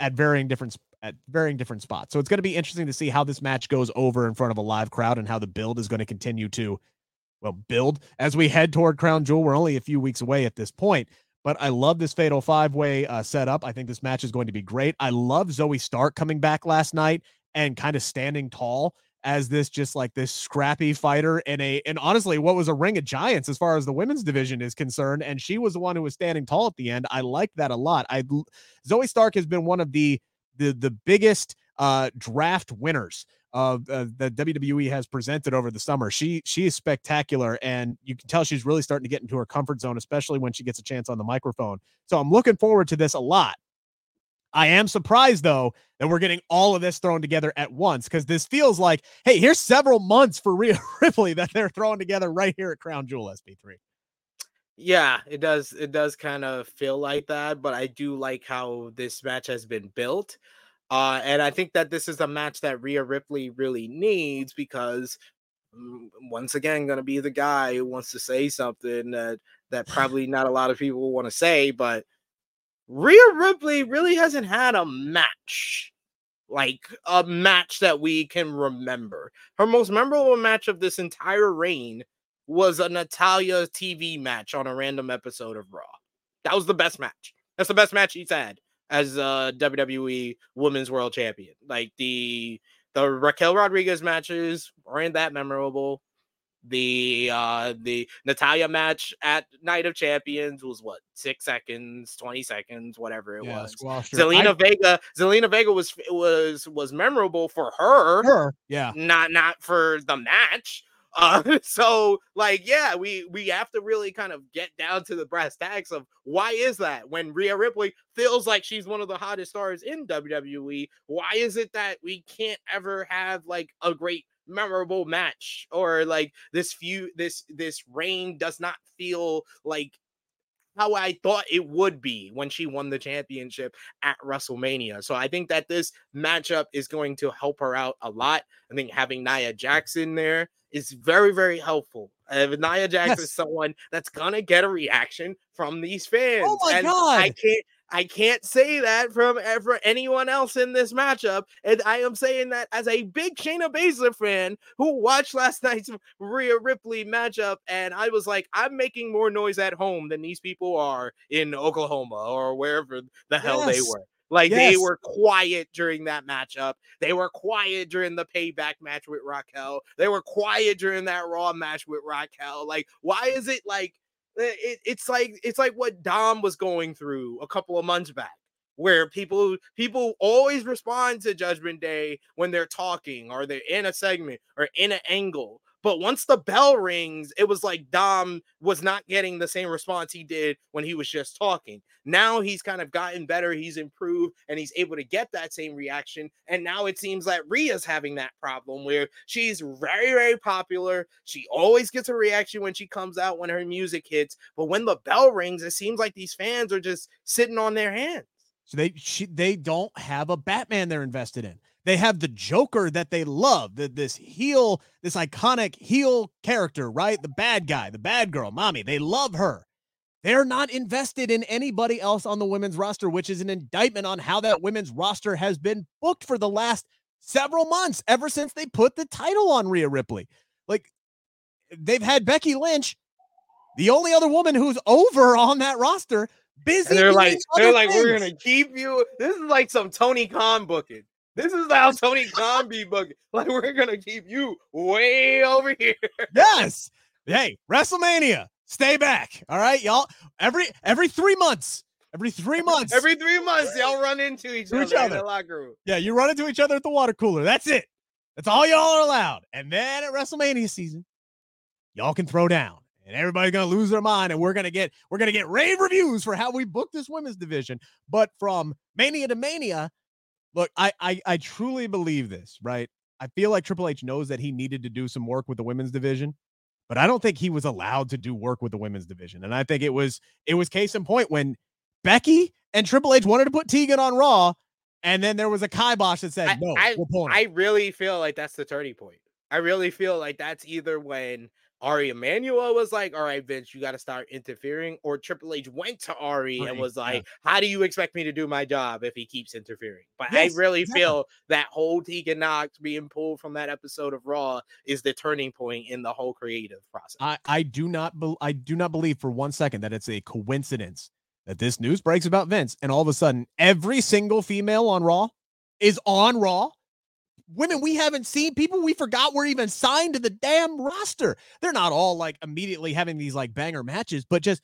at varying different at varying different spots. So it's going to be interesting to see how this match goes over in front of a live crowd and how the build is going to continue to, well, build as we head toward Crown Jewel. We're only a few weeks away at this point, but I love this fatal five-way uh, setup. I think this match is going to be great. I love Zoe Stark coming back last night and kind of standing tall as this, just like this scrappy fighter in a, and honestly, what was a ring of giants as far as the women's division is concerned. And she was the one who was standing tall at the end. I like that a lot. I Zoe Stark has been one of the, the, the biggest uh, draft winners of uh, that W W E has presented over the summer. She, she is spectacular, and you can tell she's really starting to get into her comfort zone, especially when she gets a chance on the microphone. So I'm looking forward to this a lot. I am surprised, though, that we're getting all of this thrown together at once, because this feels like, hey, here's several months for Rhea Ripley that they're throwing together right here at Crown Jewel, S P three. Yeah, it does. It does kind of feel like that, but I do like how this match has been built. Uh, and I think that this is a match that Rhea Ripley really needs, because once again, going to be the guy who wants to say something that, that probably not a lot of people want to say, but Rhea Ripley really hasn't had a match, like a match that we can remember. Her most memorable match of this entire reign was a Natalya T V match on a random episode of Raw. That was the best match. That's the best match she's had as a W W E Women's World Champion. Like the the Raquel Rodriguez matches weren't that memorable. The uh, the Natalya match at Night of Champions was what, six seconds, twenty seconds, whatever it yeah, was. Zelina I... Vega, Zelina Vega was was was memorable for her, her, yeah, not not for the match. Uh, so like, yeah, we we have to really kind of get down to the brass tacks of why is that when Rhea Ripley feels like she's one of the hottest stars in W W E, why is it that we can't ever have like a great memorable match, or like this few this this reign does not feel like how I thought it would be when she won the championship at WrestleMania. So I think that this matchup is going to help her out a lot. I think having Nia Jackson there is very, very helpful. Uh, Nia Jackson yes. is someone that's gonna get a reaction from these fans. Oh my and god! I can't I can't say that from ever anyone else in this matchup. And I am saying that as a big Shayna Baszler fan who watched last night's Rhea Ripley matchup. And I was like, I'm making more noise at home than these people are in Oklahoma or wherever the hell yes. they were. Like yes. they were quiet during that matchup. They were quiet during the payback match with Raquel. They were quiet during that Raw match with Raquel. Like, why is it like, It, it's like it's like what Dom was going through a couple of months back, where people people always respond to Judgment Day when they're talking or they're in a segment or in an angle. But once the bell rings, it was like Dom was not getting the same response he did when he was just talking. Now he's kind of gotten better. He's improved and he's able to get that same reaction. And now it seems that Rhea's having that problem where she's very, very popular. She always gets a reaction when she comes out, when her music hits. But when the bell rings, it seems like these fans are just sitting on their hands. So they she, they don't have a Batman they're invested in. They have the Joker that they love, the, this heel, this iconic heel character, right? The bad guy, the bad girl, mommy. They love her. They're not invested in anybody else on the women's roster, which is an indictment on how that women's roster has been booked for the last several months, ever since they put the title on Rhea Ripley. Like, they've had Becky Lynch, the only other woman who's over on that roster, busy. And they're like, they're like, things. We're going to keep you. This is like some Tony Khan booking. This is how Tony Khan be booking. Like, we're going to keep you way over here. Yes. Hey, WrestleMania, stay back. All right, y'all. Every every three months, every three months. Every three months, y'all run into each, each other, other in the locker room. Yeah, you run into each other at the water cooler. That's it. That's all y'all are allowed. And then at WrestleMania season, y'all can throw down. And everybody's going to lose their mind, and we're going to get we're going to get rave reviews for how we booked this women's division. But from mania to mania, look, I, I I truly Bleav this, right? I feel like Triple H knows that he needed to do some work with the women's division, but I don't think he was allowed to do work with the women's division. And I think it was it was case in point when Becky and Triple H wanted to put Tegan on Raw, and then there was a kibosh that said, I, no, I, we're pulling it. I really feel like that's the turning point. I really feel like that's either when Ari Emanuel was like, all right, Vince, you got to start interfering. Or Triple H went to Ari right. and was like, yeah. how do you expect me to do my job if he keeps interfering? But yes, I really yeah. feel that whole Tegan Nox being pulled from that episode of Raw is the turning point in the whole creative process. I, I do not be- I do not Bleav for one second that it's a coincidence that this news breaks about Vince and all of a sudden every single female on Raw is on Raw. Women we haven't seen, people we forgot were even signed to the damn roster. They're not all like immediately having these like banger matches, but just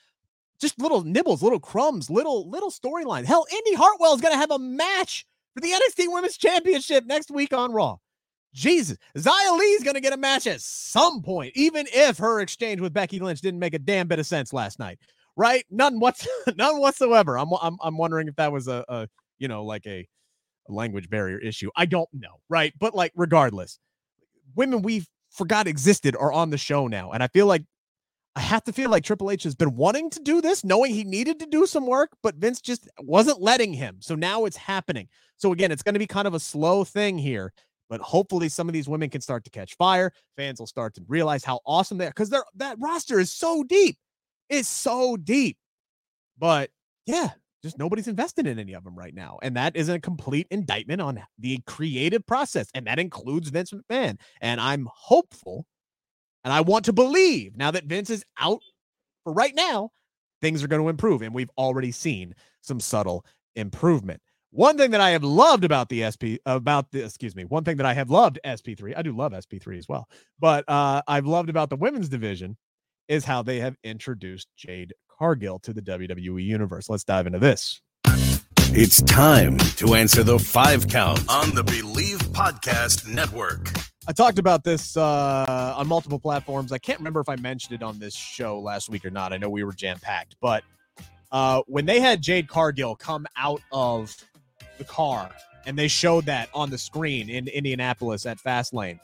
just little nibbles, little crumbs, little little storyline. Hell, Indy Hartwell is going to have a match for the N X T Women's Championship next week on Raw. Jesus, Xia Lee's going to get a match at some point, even if her exchange with Becky Lynch didn't make a damn bit of sense last night, right? None what's none whatsoever. I'm I'm I'm wondering if that was a, a you know like a language barrier issue. I don't know, right? But like, regardless, women we forgot existed are on the show now, and I feel like I have to feel like Triple H has been wanting to do this, knowing he needed to do some work, but Vince just wasn't letting him. So now it's happening. So again, it's going to be kind of a slow thing here, but hopefully some of these women can start to catch fire. Fans will start to realize how awesome they are, because they're that roster is so deep. It's so deep. But yeah, just nobody's invested in any of them right now. And that is a complete indictment on the creative process. And that includes Vince McMahon. And I'm hopeful, and I want to Bleav now that Vince is out for right now, things are going to improve. And we've already seen some subtle improvement. One thing that I have loved about the SP about the, excuse me, one thing that I have loved S P three, I do love S P three as well, but uh, I've loved about the women's division is how they have introduced Jade Cargill to the W W E universe. Let's dive into this. It's time to answer the five count on the Bleav Podcast Network. I talked about this uh, on multiple platforms. I can't remember if I mentioned it on this show last week or not. I know we were jam-packed, but uh, when they had Jade Cargill come out of the car and they showed that on the screen in Indianapolis at Fastlane,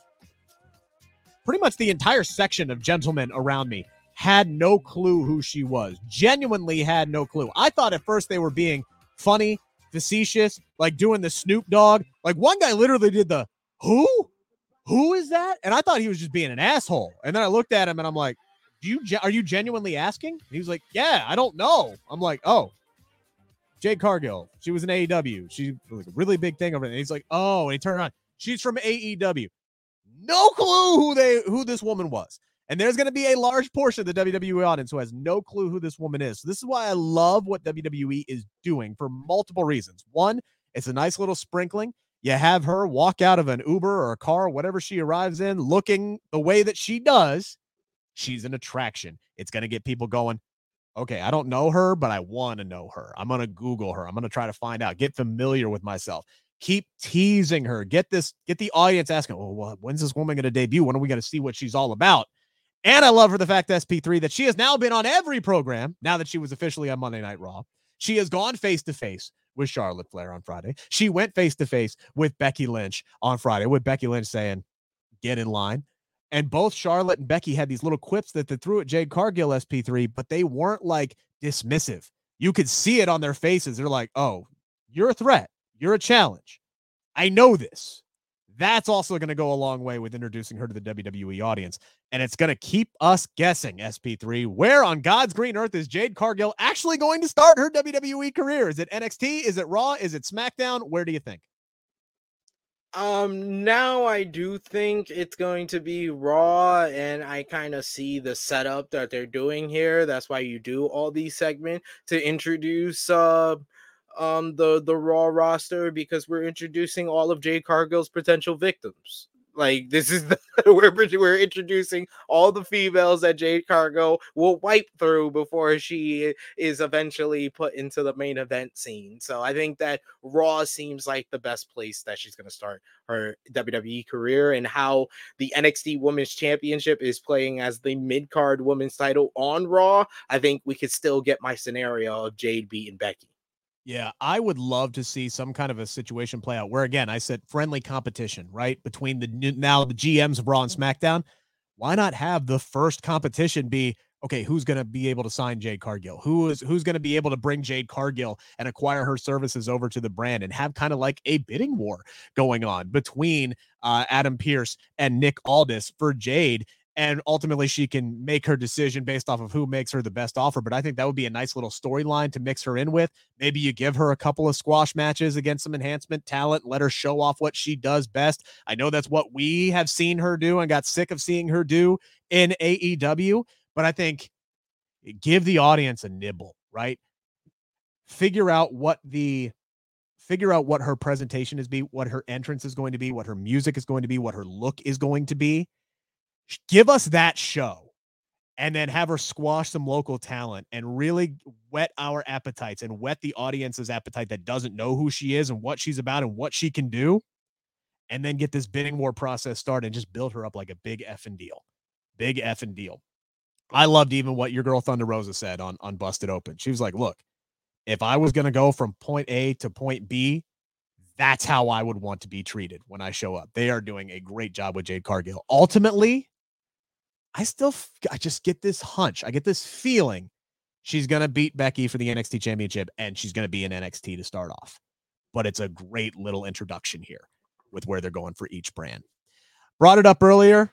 pretty much the entire section of gentlemen around me had no clue who she was. Genuinely had no clue. I thought at first they were being funny, facetious, like doing the Snoop Dogg. Like one guy literally did the, who? Who is that? And I thought he was just being an asshole. And then I looked at him and I'm like, "Do you ge- are you genuinely asking?" And he was like, yeah, I don't know. I'm like, oh, Jade Cargill. She was in A E W. She was a really big thing over there. And he's like, oh, and he turned around. She's from A E W. No clue who they who this woman was. And there's going to be a large portion of the W W E audience who has no clue who this woman is. So this is why I love what W W E is doing for multiple reasons. One, it's a nice little sprinkling. You have her walk out of an Uber or a car, whatever she arrives in, looking the way that she does. She's an attraction. It's going to get people going, okay, I don't know her, but I want to know her. I'm going to Google her. I'm going to try to find out, get familiar with myself. Keep teasing her. Get this, get the audience asking, well, well when's this woman going to debut? When are we going to see what she's all about? And I love her the fact, S P three, that she has now been on every program now that she was officially on Monday Night Raw. She has gone face-to-face with Charlotte Flair on Friday. She went face-to-face with Becky Lynch on Friday, with Becky Lynch saying, get in line. And both Charlotte and Becky had these little quips that they threw at Jade Cargill, S P three, but they weren't, like, dismissive. You could see it on their faces. They're like, oh, you're a threat. You're a challenge. I know this. That's also going to go a long way with introducing her to the W W E audience. And it's going to keep us guessing, S P three. Where on God's green earth is Jade Cargill actually going to start her W W E career? Is it N X T? Is it Raw? Is it SmackDown? Where do you think? Um, now I do think it's going to be Raw, and I kind of see the setup that they're doing here. That's why you do all these segments to introduce, uh, Um, the the Raw roster, because we're introducing all of Jade Cargill's potential victims. Like, this is the, we're we're introducing all the females that Jade Cargill will wipe through before she is eventually put into the main event scene. So I think that Raw seems like the best place that she's going to start her W W E career, and how the N X T Women's Championship is playing as the mid-card women's title on Raw. I think we could still get my scenario of Jade beating Becky. Yeah, I would love to see some kind of a situation play out where, again, I said friendly competition, right? Between the new, now the G Ms of Raw and SmackDown. Why not have the first competition be, okay, who's going to be able to sign Jade Cargill? Who is, who's going to be able to bring Jade Cargill and acquire her services over to the brand, and have kind of like a bidding war going on between uh, Adam Pearce and Nick Aldis for Jade. and ultimately she can make her decision based off of who makes her the best offer. But I think that would be a nice little storyline to mix her in with. Maybe you give her a couple of squash matches against some enhancement talent, let her show off what she does best. I know that's what we have seen her do and got sick of seeing her do in A E W, but I think give the audience a nibble, right? Figure out what the figure out what her presentation is be, what her entrance is going to be, what her music is going to be, what her look is going to be. Give us that show and then have her squash some local talent and really whet our appetites and whet the audience's appetite that doesn't know who she is and what she's about and what she can do. And then get this bidding war process started and just build her up like a big effing deal, big effing deal. I loved even what your girl Thunder Rosa said on, on Busted Open. She was like, look, if I was going to go from point A to point B, that's how I would want to be treated when I show up. They are doing a great job with Jade Cargill. Ultimately, I still, I just get this hunch. I get this feeling she's going to beat Becky for the N X T championship and she's going to be in N X T to start off. But it's a great little introduction here with where they're going for each brand. Brought it up earlier.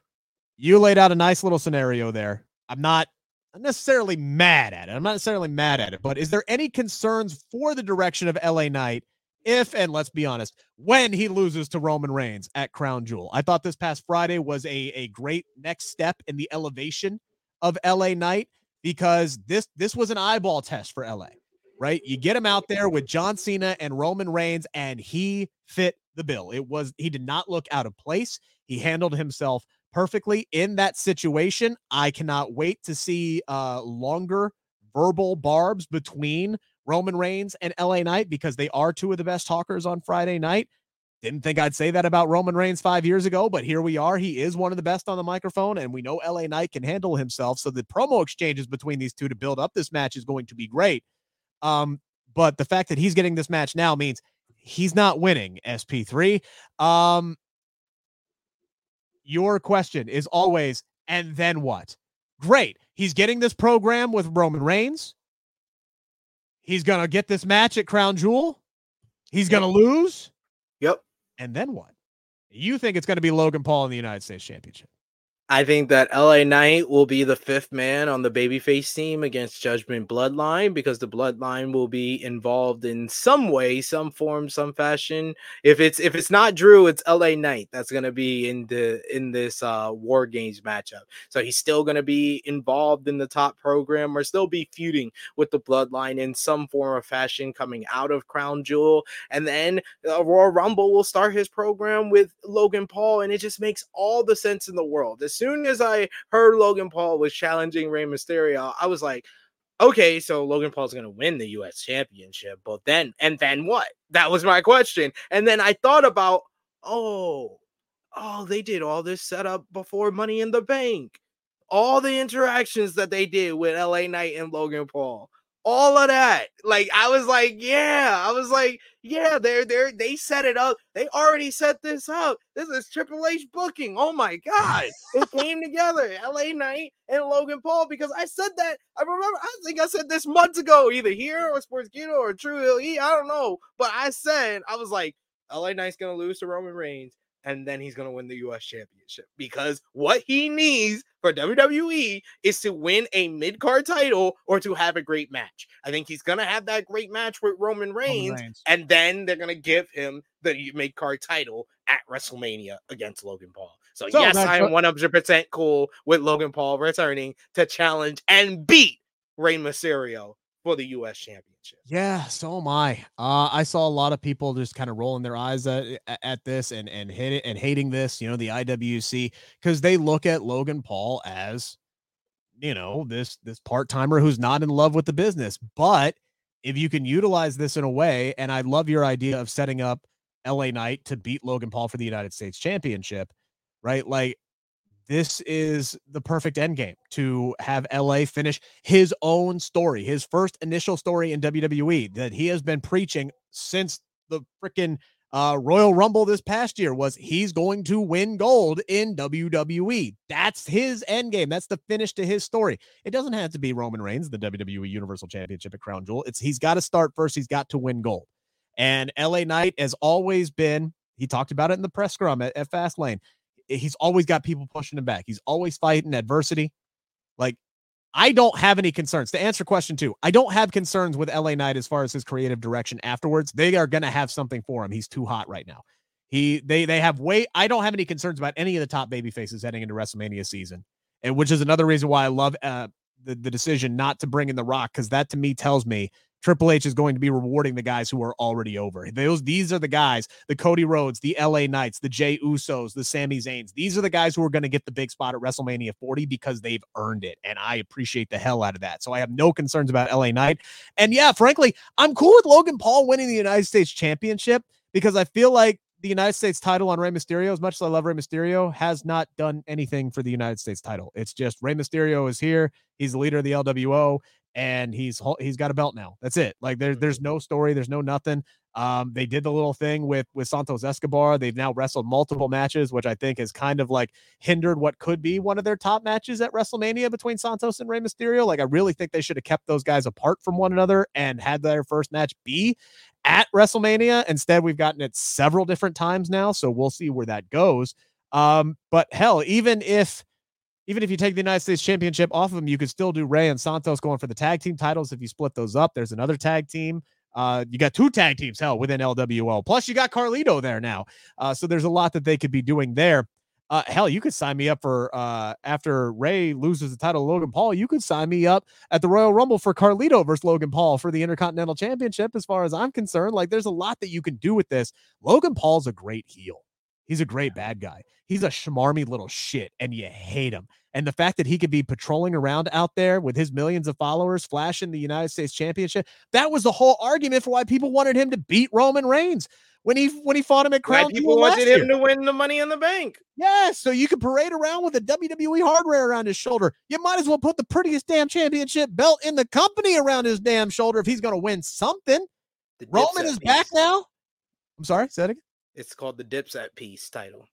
You laid out a nice little scenario there. I'm not necessarily mad at it. I'm not necessarily mad at it, but is there any concerns for the direction of L A Knight if, and let's be honest, when he loses to Roman Reigns at Crown Jewel? I thought this past Friday was a, a great next step in the elevation of L A Knight because this, this was an eyeball test for L A, right? You get him out there with John Cena and Roman Reigns, and he fit the bill. It was, he did not look out of place. He handled himself perfectly in that situation. I cannot wait to see uh, longer verbal barbs between Roman Reigns and L A Knight because they are two of the best talkers on Friday night. Didn't think I'd say that about Roman Reigns five years ago, but here we are. He is one of the best on the microphone, and we know L A Knight can handle himself. So the promo exchanges between these two to build up this match is going to be great. Um, but the fact that he's getting this match now means he's not winning, S P three. Um, your question is always, and then what? Great. He's getting this program with Roman Reigns. He's going to get this match at Crown Jewel. He's going to lose. Yep. And then what? You think it's going to be Logan Paul in the United States Championship? I think that L A Knight will be the fifth man on the babyface team against Judgment Bloodline because the Bloodline will be involved in some way, some form, some fashion. If it's if it's not Drew, it's L A Knight that's going to be in the in this uh, War Games matchup. So he's still going to be involved in the top program or still be feuding with the Bloodline in some form or fashion coming out of Crown Jewel. And then uh, Royal Rumble will start his program with Logan Paul, and it just makes all the sense in the world. It's As soon as I heard Logan Paul was challenging Rey Mysterio, I was like, okay, so Logan Paul's going to win the U S championship, but then, and then what? That was my question. And then I thought about, oh, oh, they did all this setup before Money in the Bank. All the interactions that they did with L A Knight and Logan Paul. All of that. Like, I was like, yeah, I was like, yeah, they're there. They set it up. They already set this up. This is Triple H booking. Oh my God. It came together. L A Knight and Logan Paul, because I said that. I remember, I think I said this months ago, either here or Sportskeeda or True Hill E. I don't know. But I said, I was like, L A Knight's going to lose to Roman Reigns, and then he's going to win the U S championship because what he needs for W W E is to win a mid-card title or to have a great match. I think he's going to have that great match with Roman Reigns, Roman Reigns. And then they're going to give him the mid-card title at WrestleMania against Logan Paul. So, so yes, I am one hundred percent cool with Logan Paul returning to challenge and beat Rey Mysterio for the U S championship. Yeah, so am I. Uh, I saw a lot of people just kind of rolling their eyes at, at this and and hit it and hating this, you know, the I W C, because they look at Logan Paul as, you know, this this part-timer who's not in love with the business. But if you can utilize this in a way, and I love your idea of setting up L A Knight to beat Logan Paul for the United States Championship, right? Like, this is the perfect endgame to have L A finish his own story, his first initial story in W W E that he has been preaching since the freaking uh, Royal Rumble this past year was he's going to win gold in W W E. That's his endgame. That's the finish to his story. It doesn't have to be Roman Reigns, the W W E Universal Championship at Crown Jewel. It's he's got to start first. He's got to win gold. And L A Knight has always been, he talked about it in the press scrum at, at Fastlane. he's always got people pushing him back. He's always fighting adversity. Like, I don't have any concerns. To answer question two, I don't have concerns with L A Knight as far as his creative direction afterwards. They are going to have something for him. He's too hot right now. He, they, they have way. I don't have any concerns about any of the top baby faces heading into WrestleMania season, and which is another reason why I love uh, the the decision not to bring in The Rock, because that to me tells me Triple H is going to be rewarding the guys who are already over. Those, these are the guys, the Cody Rhodes, the L A Knights, the Jey Usos, the Sami Zayns. These are the guys who are going to get the big spot at WrestleMania forty because they've earned it. And I appreciate the hell out of that. So I have no concerns about L A Knight. And yeah, frankly, I'm cool with Logan Paul winning the United States Championship, because I feel like the United States title on Rey Mysterio, as much as I love Rey Mysterio, has not done anything for the United States title. It's just Rey Mysterio is here. He's the leader of the L W O. And he's he's got a belt now. That's it. Like, there, there's no story. There's no nothing. Um, they did the little thing with, with Santos Escobar. They've now wrestled multiple matches, which I think has kind of, like, hindered what could be one of their top matches at WrestleMania between Santos and Rey Mysterio. Like, I really think they should have kept those guys apart from one another and had their first match be at WrestleMania. Instead, we've gotten it several different times now, so we'll see where that goes. Um, but, hell, even if... Even if you take the United States Championship off of him, you could still do Rey and Santos going for the tag team titles. If you split those up, there's another tag team. Uh, you got two tag teams, hell, within L W L. Plus, you got Carlito there now. Uh, so there's a lot that they could be doing there. Uh, hell, you could sign me up for, uh, after Rey loses the title to Logan Paul, you could sign me up at the Royal Rumble for Carlito versus Logan Paul for the Intercontinental Championship, as far as I'm concerned. Like, there's a lot that you can do with this. Logan Paul's a great heel. He's a great bad guy. He's a schmarmy little shit, and you hate him. And the fact that he could be patrolling around out there with his millions of followers flashing the United States Championship, that was the whole argument for why people wanted him to beat Roman Reigns when he when he fought him at Crown Jewel. Why people wanted him to win the Money in the Bank. Yes, so you could parade around with the W W E hardware around his shoulder. You might as well put the prettiest damn championship belt in the company around his damn shoulder if he's going to win something. Roman is back now. I'm sorry, say that again. It's called the Dipset piece title.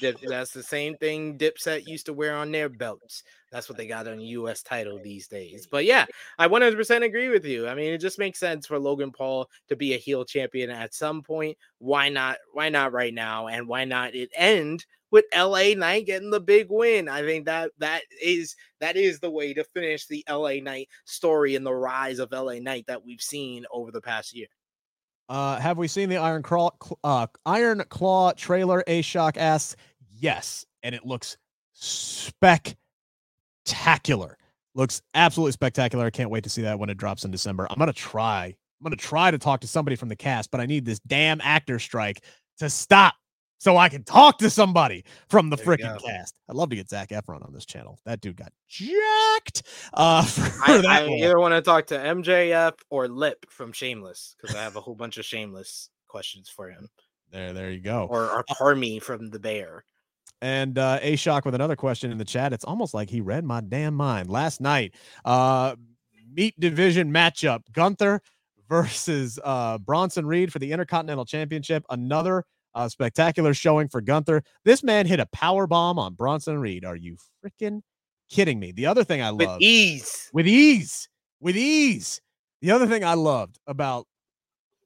That's the same thing Dipset used to wear on their belts. That's what they got on the U S title these days. But yeah, I one hundred percent agree with you. I mean, it just makes sense for Logan Paul to be a heel champion at some point. Why not? Why not right now? And why not it end with L A Knight getting the big win? I think that that is that is the way to finish the L A Knight story and the rise of L A Knight that we've seen over the past year. Uh, have we seen the Iron Claw, uh, Iron Claw trailer? A Shock asks. Yes, and it looks spectacular. Looks absolutely spectacular. I can't wait to see that when it drops in December. I'm gonna try. I'm gonna try to talk to somebody from the cast, but I need this damn actor strike to stop so I can talk to somebody from the freaking cast. I'd love to get Zac Efron on this channel. That dude got jacked. Uh, for I, that I either want to talk to M J F or Lip from Shameless, because I have a whole bunch of Shameless questions for him. There, there you go. Or, or Parmi from The Bear. And uh, A Shock with another question in the chat. It's almost like he read my damn mind last night. Uh, meat division matchup: Gunther versus uh, Bronson Reed for the Intercontinental Championship. Another. A spectacular showing for Gunther. This man hit a power bomb on Bronson Reed. Are you freaking kidding me? The other thing I love with ease, with ease, with ease. The other thing I loved about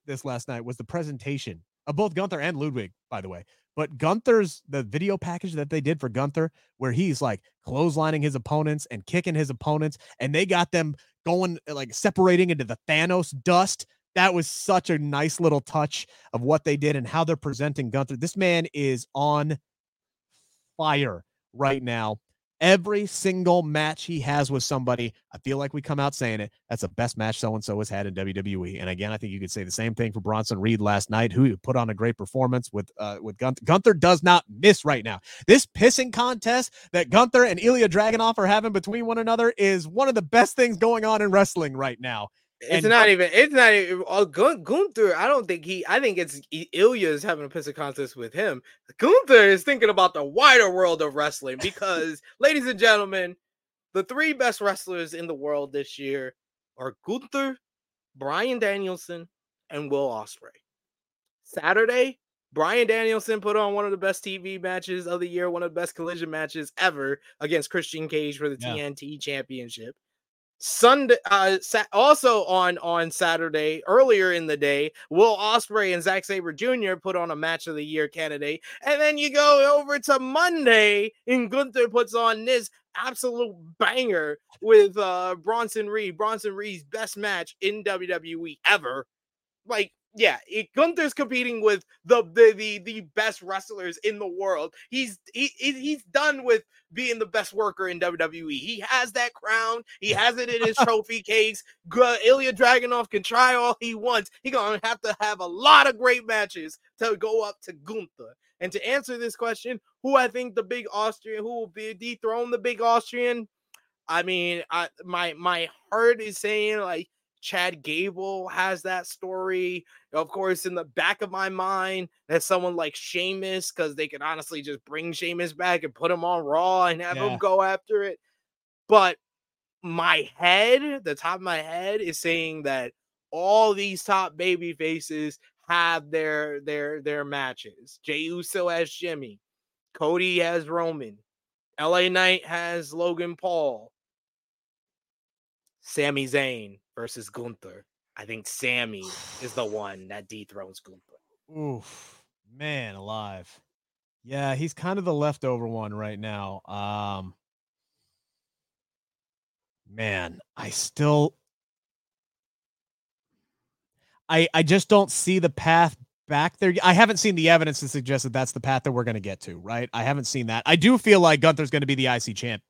this last night was the presentation of both Gunther and Ludwig, by the way. But Gunther's, the video package that they did for Gunther, where he's like clotheslining his opponents and kicking his opponents, and they got them going, like separating into the Thanos dust. That was such a nice little touch of what they did and how they're presenting Gunther. This man is on fire right now. Every single match he has with somebody, I feel like we come out saying it, that's the best match so-and-so has had in W W E. And again, I think you could say the same thing for Bronson Reed last night, who put on a great performance with uh, with Gunther. Gunther does not miss right now. This pissing contest that Gunther and Ilya Dragunov are having between one another is one of the best things going on in wrestling right now. It's and, not even, it's not even oh, Gun- Gunther. I don't think he, I think it's Ilya is having a pissing contest with him. Gunther is thinking about the wider world of wrestling because, ladies and gentlemen, the three best wrestlers in the world this year are Gunther, Bryan Danielson, and Will Ospreay. Saturday, Bryan Danielson put on one of the best T V matches of the year, one of the best collision matches ever against Christian Cage for the yeah. T N T Championship. Sunday, uh, sa- also on, on Saturday, earlier in the day, Will Ospreay and Zack Sabre Junior put on a match of the year candidate. And then you go over to Monday, and Gunther puts on this absolute banger with uh, Bronson Reed. Bronson Reed's best match in W W E ever. Like, yeah, it, Gunther's competing with the, the the the best wrestlers in the world. He's he he's done with being the best worker in W W E. He has that crown. He has it in his trophy case. Ilya Dragunov can try all he wants. He's going to have to have a lot of great matches to go up to Gunther. And to answer this question, who I think the big Austrian, who will be dethrone the big Austrian, I mean, I, my my heart is saying, like, Chad Gable has that story. Of course, in the back of my mind, there's someone like Sheamus, because they could honestly just bring Sheamus back and put him on Raw and have yeah. him go after it. But my head, the top of my head, is saying that all these top baby faces have their their their matches. Jey Uso has Jimmy, Cody has Roman, L A Knight has Logan Paul, Sami Zayn versus Gunther. I think Sammy is the one that dethrones Gunther. Oof, man alive. Yeah, he's kind of the leftover one right now. Um, man, I still... I, I just don't see the path back there. I haven't seen the evidence to suggest that that's the path that we're going to get to, right? I haven't seen that. I do feel like Gunther's going to be the I C champ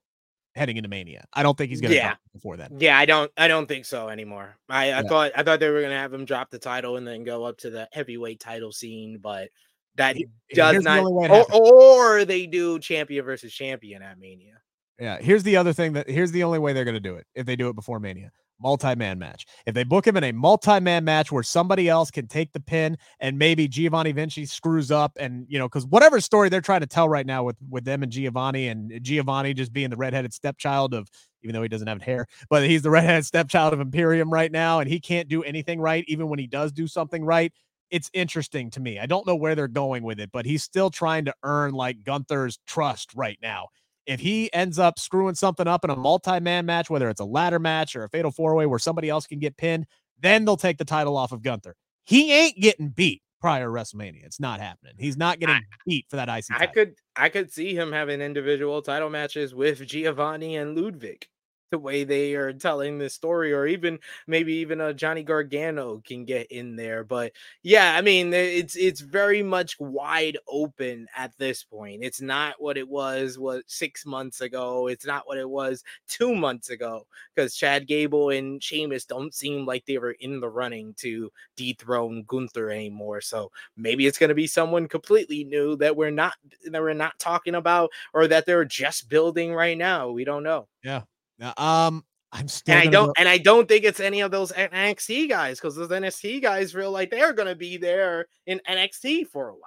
heading into Mania. I don't think he's gonna yeah. before that. Yeah, I don't I don't think so anymore. I, I yeah. thought I thought they were gonna have him drop the title and then go up to the heavyweight title scene, but that he, does not or, or they do champion versus champion at Mania. Yeah, here's the other thing that here's the only way they're gonna do it if they do it before Mania. Multi-man match. If they book him in a multi-man match where somebody else can take the pin and maybe Giovanni Vinci screws up and, you know, because whatever story they're trying to tell right now with, with them and Giovanni and Giovanni just being the redheaded stepchild of, even though he doesn't have hair, but he's the redheaded stepchild of Imperium right now and he can't do anything right, even when he does do something right. It's interesting to me. I don't know where they're going with it, but he's still trying to earn like Gunther's trust right now. If he ends up screwing something up in a multi-man match, whether it's a ladder match or a fatal four-way where somebody else can get pinned, then they'll take the title off of Gunther. He ain't getting beat prior to WrestleMania. It's not happening. He's not getting I, beat for that I C title. I could, I could see him having individual title matches with Giovanni and Ludwig, the way they are telling this story, or even maybe even a Johnny Gargano can get in there. But yeah, I mean, it's, it's very much wide open at this point. It's not what it was, what six months ago. It's not what it was two months ago, because Chad Gable and Sheamus don't seem like they were in the running to dethrone Gunther anymore. So maybe it's going to be someone completely new that we're not, that we're not talking about, or that they're just building right now. We don't know. Yeah. Now, um, I'm still. And I don't, go- and I don't think it's any of those N X T guys, because those N X T guys feel like they're going to be there in N X T for a while.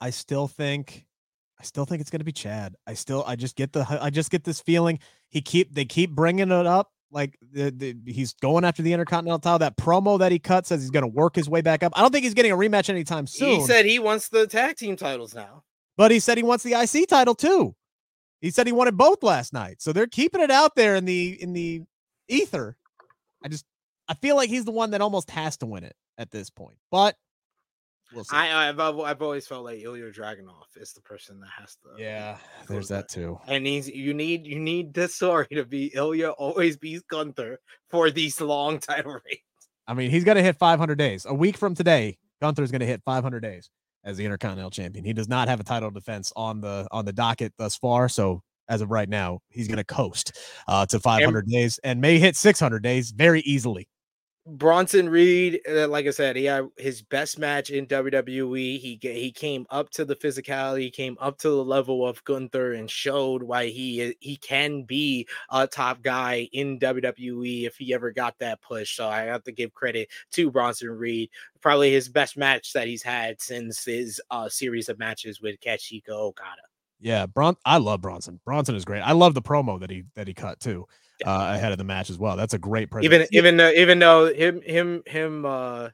I still think, I still think it's going to be Chad. I still, I just get the, I just get this feeling he keep, they keep bringing it up. Like the, the, he's going after the Intercontinental title. That promo that he cut says he's going to work his way back up. I don't think he's getting a rematch anytime soon. He said he wants the tag team titles now, but he said he wants the I C title too. He said he wanted both last night. So they're keeping it out there in the in the ether. I just I feel like he's the one that almost has to win it at this point. But we'll see. I I've, I've always felt like Ilya Dragunov is the person that has to. Yeah, there's that too. And he's you need you need this story to be Ilya always beats Gunther for these long title reigns. I mean, he's got to hit five hundred days. A week from today, Gunther's going to hit five hundred days as the Intercontinental Champion. He does not have a title defense on the on the docket thus far. So as of right now, he's going to coast uh, to five hundred and days and may hit six hundred days very easily. Bronson Reed, uh, like I said, he had his best match in W W E. He he came up to the physicality, he came up to the level of Gunther and showed why he he can be a top guy in W W E if he ever got that push. So I have to give credit to Bronson Reed. Probably his best match that he's had since his uh, series of matches with Kazuchika Okada. Yeah, Bron- I love Bronson. Bronson is great. I love the promo that he that he cut too. Uh, ahead of the match as well. That's a great presentation. Even even though, even though him him him uh,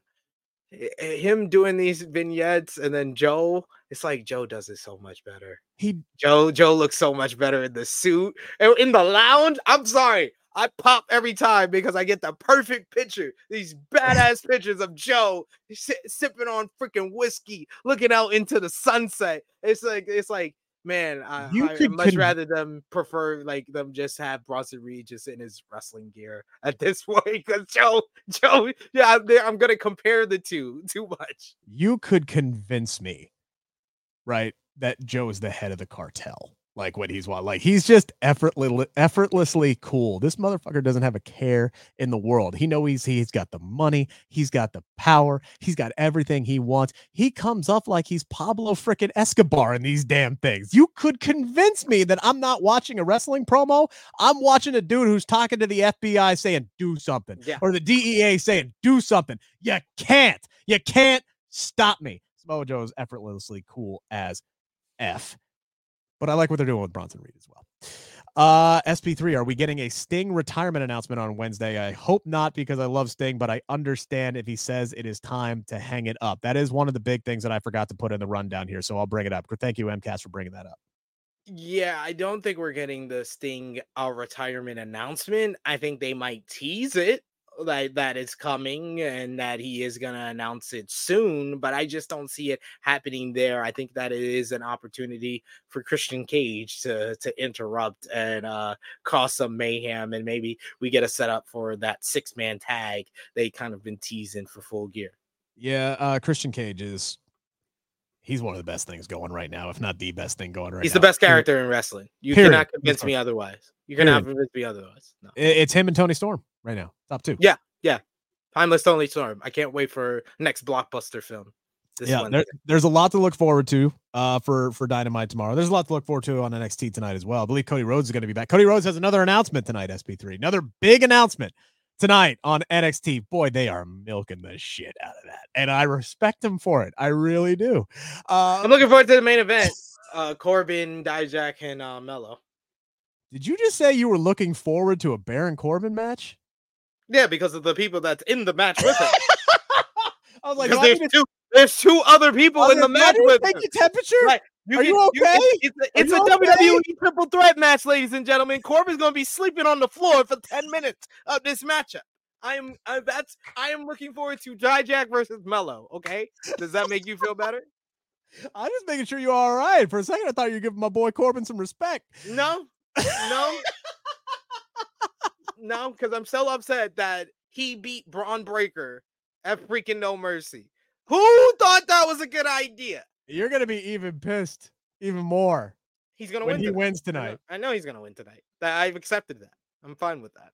him doing these vignettes and then Joe, it's like Joe does it so much better. He Joe Joe looks so much better in the suit and in the lounge. I'm sorry, I pop every time because I get the perfect picture. These badass pictures of Joe si- sipping on freaking whiskey, looking out into the sunset. It's like, it's like, man, I, I could much con- rather them prefer like them just have Bronson Reed just in his wrestling gear at this point because Joe, Joe, yeah, I'm, I'm gonna compare the two too much. You could convince me, right, that Joe is the head of the cartel. Like what he's like, he's just effortlessly, effortlessly cool. This motherfucker doesn't have a care in the world. He knows he's he's got the money, he's got the power, he's got everything he wants. He comes up like he's Pablo frickin' Escobar in these damn things. You could convince me that I'm not watching a wrestling promo. I'm watching a dude who's talking to the F B I saying do something, yeah. or the D E A saying do something. You can't, you can't stop me. Samoa Joe is effortlessly cool as F. But I like what they're doing with Bronson Reed as well. Uh, S P three, are we getting a Sting retirement announcement on Wednesday? I hope not because I love Sting, but I understand if he says it is time to hang it up. That is one of the big things that I forgot to put in the rundown here, so I'll bring it up. Thank you, M C A S, for bringing that up. Yeah, I don't think we're getting the Sting uh, retirement announcement. I think they might tease it, like that it's coming and that he is going to announce it soon, but I just don't see it happening there. I think that it is an opportunity for Christian Cage to, to interrupt and uh, cause some mayhem. And maybe we get a setup for that six man tag they kind of been teasing for Full Gear. Yeah. Uh, Christian Cage is, he's one of the best things going right now. If not the best thing going right he's now. He's the best character in wrestling. You Period. cannot convince me otherwise. You cannot Period. convince me otherwise. No. It's him and Tony Storm right now. Top two. Yeah. Yeah. Timeless Tony Storm. I can't wait for next blockbuster film. This yeah. There, there's a lot to look forward to uh, for, for Dynamite tomorrow. There's a lot to look forward to on N X T tonight as well. I believe Cody Rhodes is going to be back. Cody Rhodes has another announcement tonight, S P three. Another big announcement tonight on N X T. Boy, they are milking the shit out of that. And I respect them for it. I really do. Uh, I'm looking forward to the main event. Uh, Corbin, Dijak, and uh, Mello. Did you just say you were looking forward to a Baron Corbin match? Yeah, because of the people that's in the match with him. I was like, because there's, two, there's two other people in the match with him. Take your temperature? Right. You Are can, you okay? You, it's it's a, it's a okay? W W E triple threat match, ladies and gentlemen. Corbin's going to be sleeping on the floor for ten minutes of this matchup. I am uh, that's I am looking forward to Dijak versus Mello, okay? Does that make you feel better? I'm just making sure you're all right. For a second, I thought you were giving my boy Corbin some respect. No, no. No, because I'm so upset that he beat Braun Breaker at freaking No Mercy. Who thought that was a good idea? You're going to be even pissed even more. He's going to win. He tonight. wins tonight. I know, I know he's going to win tonight. I've accepted that. I'm fine with that.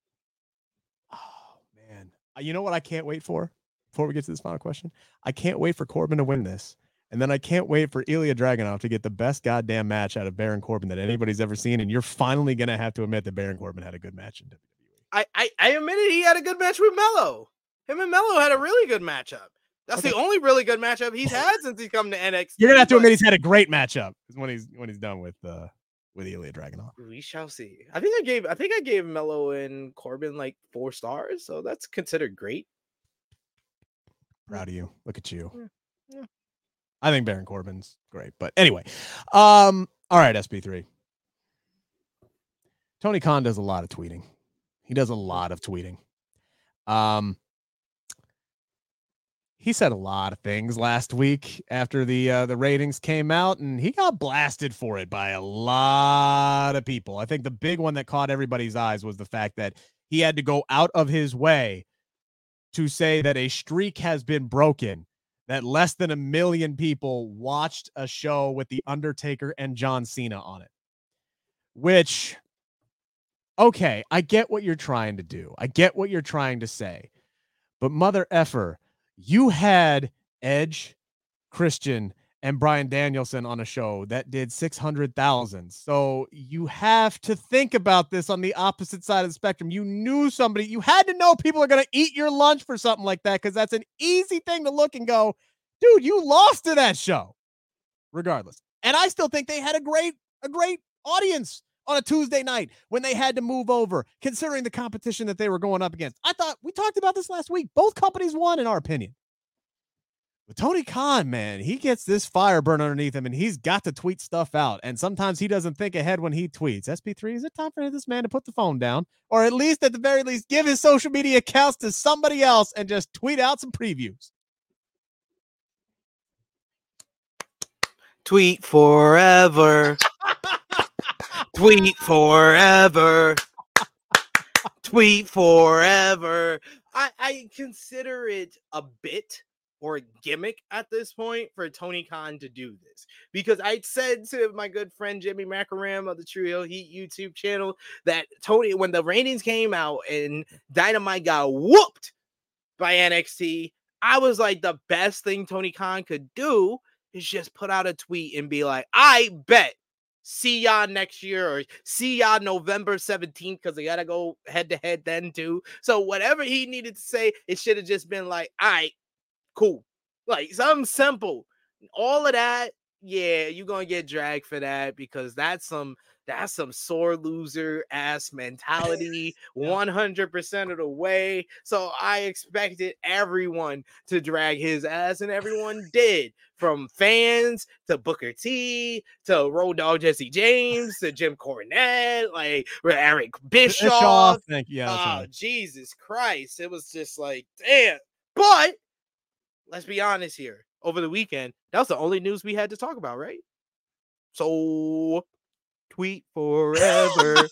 Oh, man. You know what I can't wait for before we get to this final question? I can't wait for Corbin to win this. And then I can't wait for Ilya Dragunov to get the best goddamn match out of Baron Corbin that anybody's ever seen. And you're finally going to have to admit that Baron Corbin had a good match in W W E. I, I, I admitted he had a good match with Mello. Him and Mello had a really good matchup. That's okay. The only really good matchup he's had since he's come to N X T. You're gonna have to admit he's had a great matchup when he's when he's done with uh with Ilya Dragunov. We shall see. I think I gave I think I gave Mello and Corbin like four stars, so that's considered great. Proud of you. Look at you. Yeah. Yeah. I think Baron Corbin's great, but anyway, um, all right, S P three. Tony Khan does a lot of tweeting. He does a lot of tweeting. Um, he said a lot of things last week after the uh, the ratings came out, and he got blasted for it by a lot of people. I think the big one that caught everybody's eyes was the fact that he had to go out of his way to say that a streak has been broken, that less than a million people watched a show with The Undertaker and John Cena on it, which... Okay, I get what you're trying to do. I get what you're trying to say. But mother effer, you had Edge, Christian, and Bryan Danielson on a show that did six hundred thousand. So you have to think about this on the opposite side of the spectrum. You knew somebody. You had to know people are going to eat your lunch for something like that because that's an easy thing to look and go, dude, you lost to that show. Regardless. And I still think they had a great, a great audience on a Tuesday night when they had to move over, considering the competition that they were going up against. I thought we talked about this last week. Both companies won, in our opinion. But Tony Khan, man, he gets this fire burn underneath him, and he's got to tweet stuff out. And sometimes he doesn't think ahead when he tweets. S P three, is it time for this man to put the phone down? Or at least, at the very least, give his social media accounts to somebody else and just tweet out some previews. Tweet forever. Tweet forever. Tweet forever. I, I consider it a bit or a gimmick at this point for Tony Khan to do this, because I said to my good friend Jimmy Macaram of the True Hill Heat YouTube channel that Tony, when the ratings came out and Dynamite got whooped by N X T, I was like, the best thing Tony Khan could do is just put out a tweet and be like, I bet. See y'all next year, or see y'all November seventeenth, because they got to go head to head then too. So whatever he needed to say, it should have just been like, all right, cool. Like something simple. All of that, yeah, you're going to get dragged for that, because that's some, that's some sore loser ass mentality one hundred percent of the way. So I expected everyone to drag his ass, and everyone did, from fans to Booker T to Road Dogg Jesse James to Jim Cornette, like Eric Bischoff. Bischoff thank you. Yeah, oh, right. Jesus Christ. It was just like, damn. But let's be honest here. Over the weekend, that was the only news we had to talk about, right? So... tweet forever.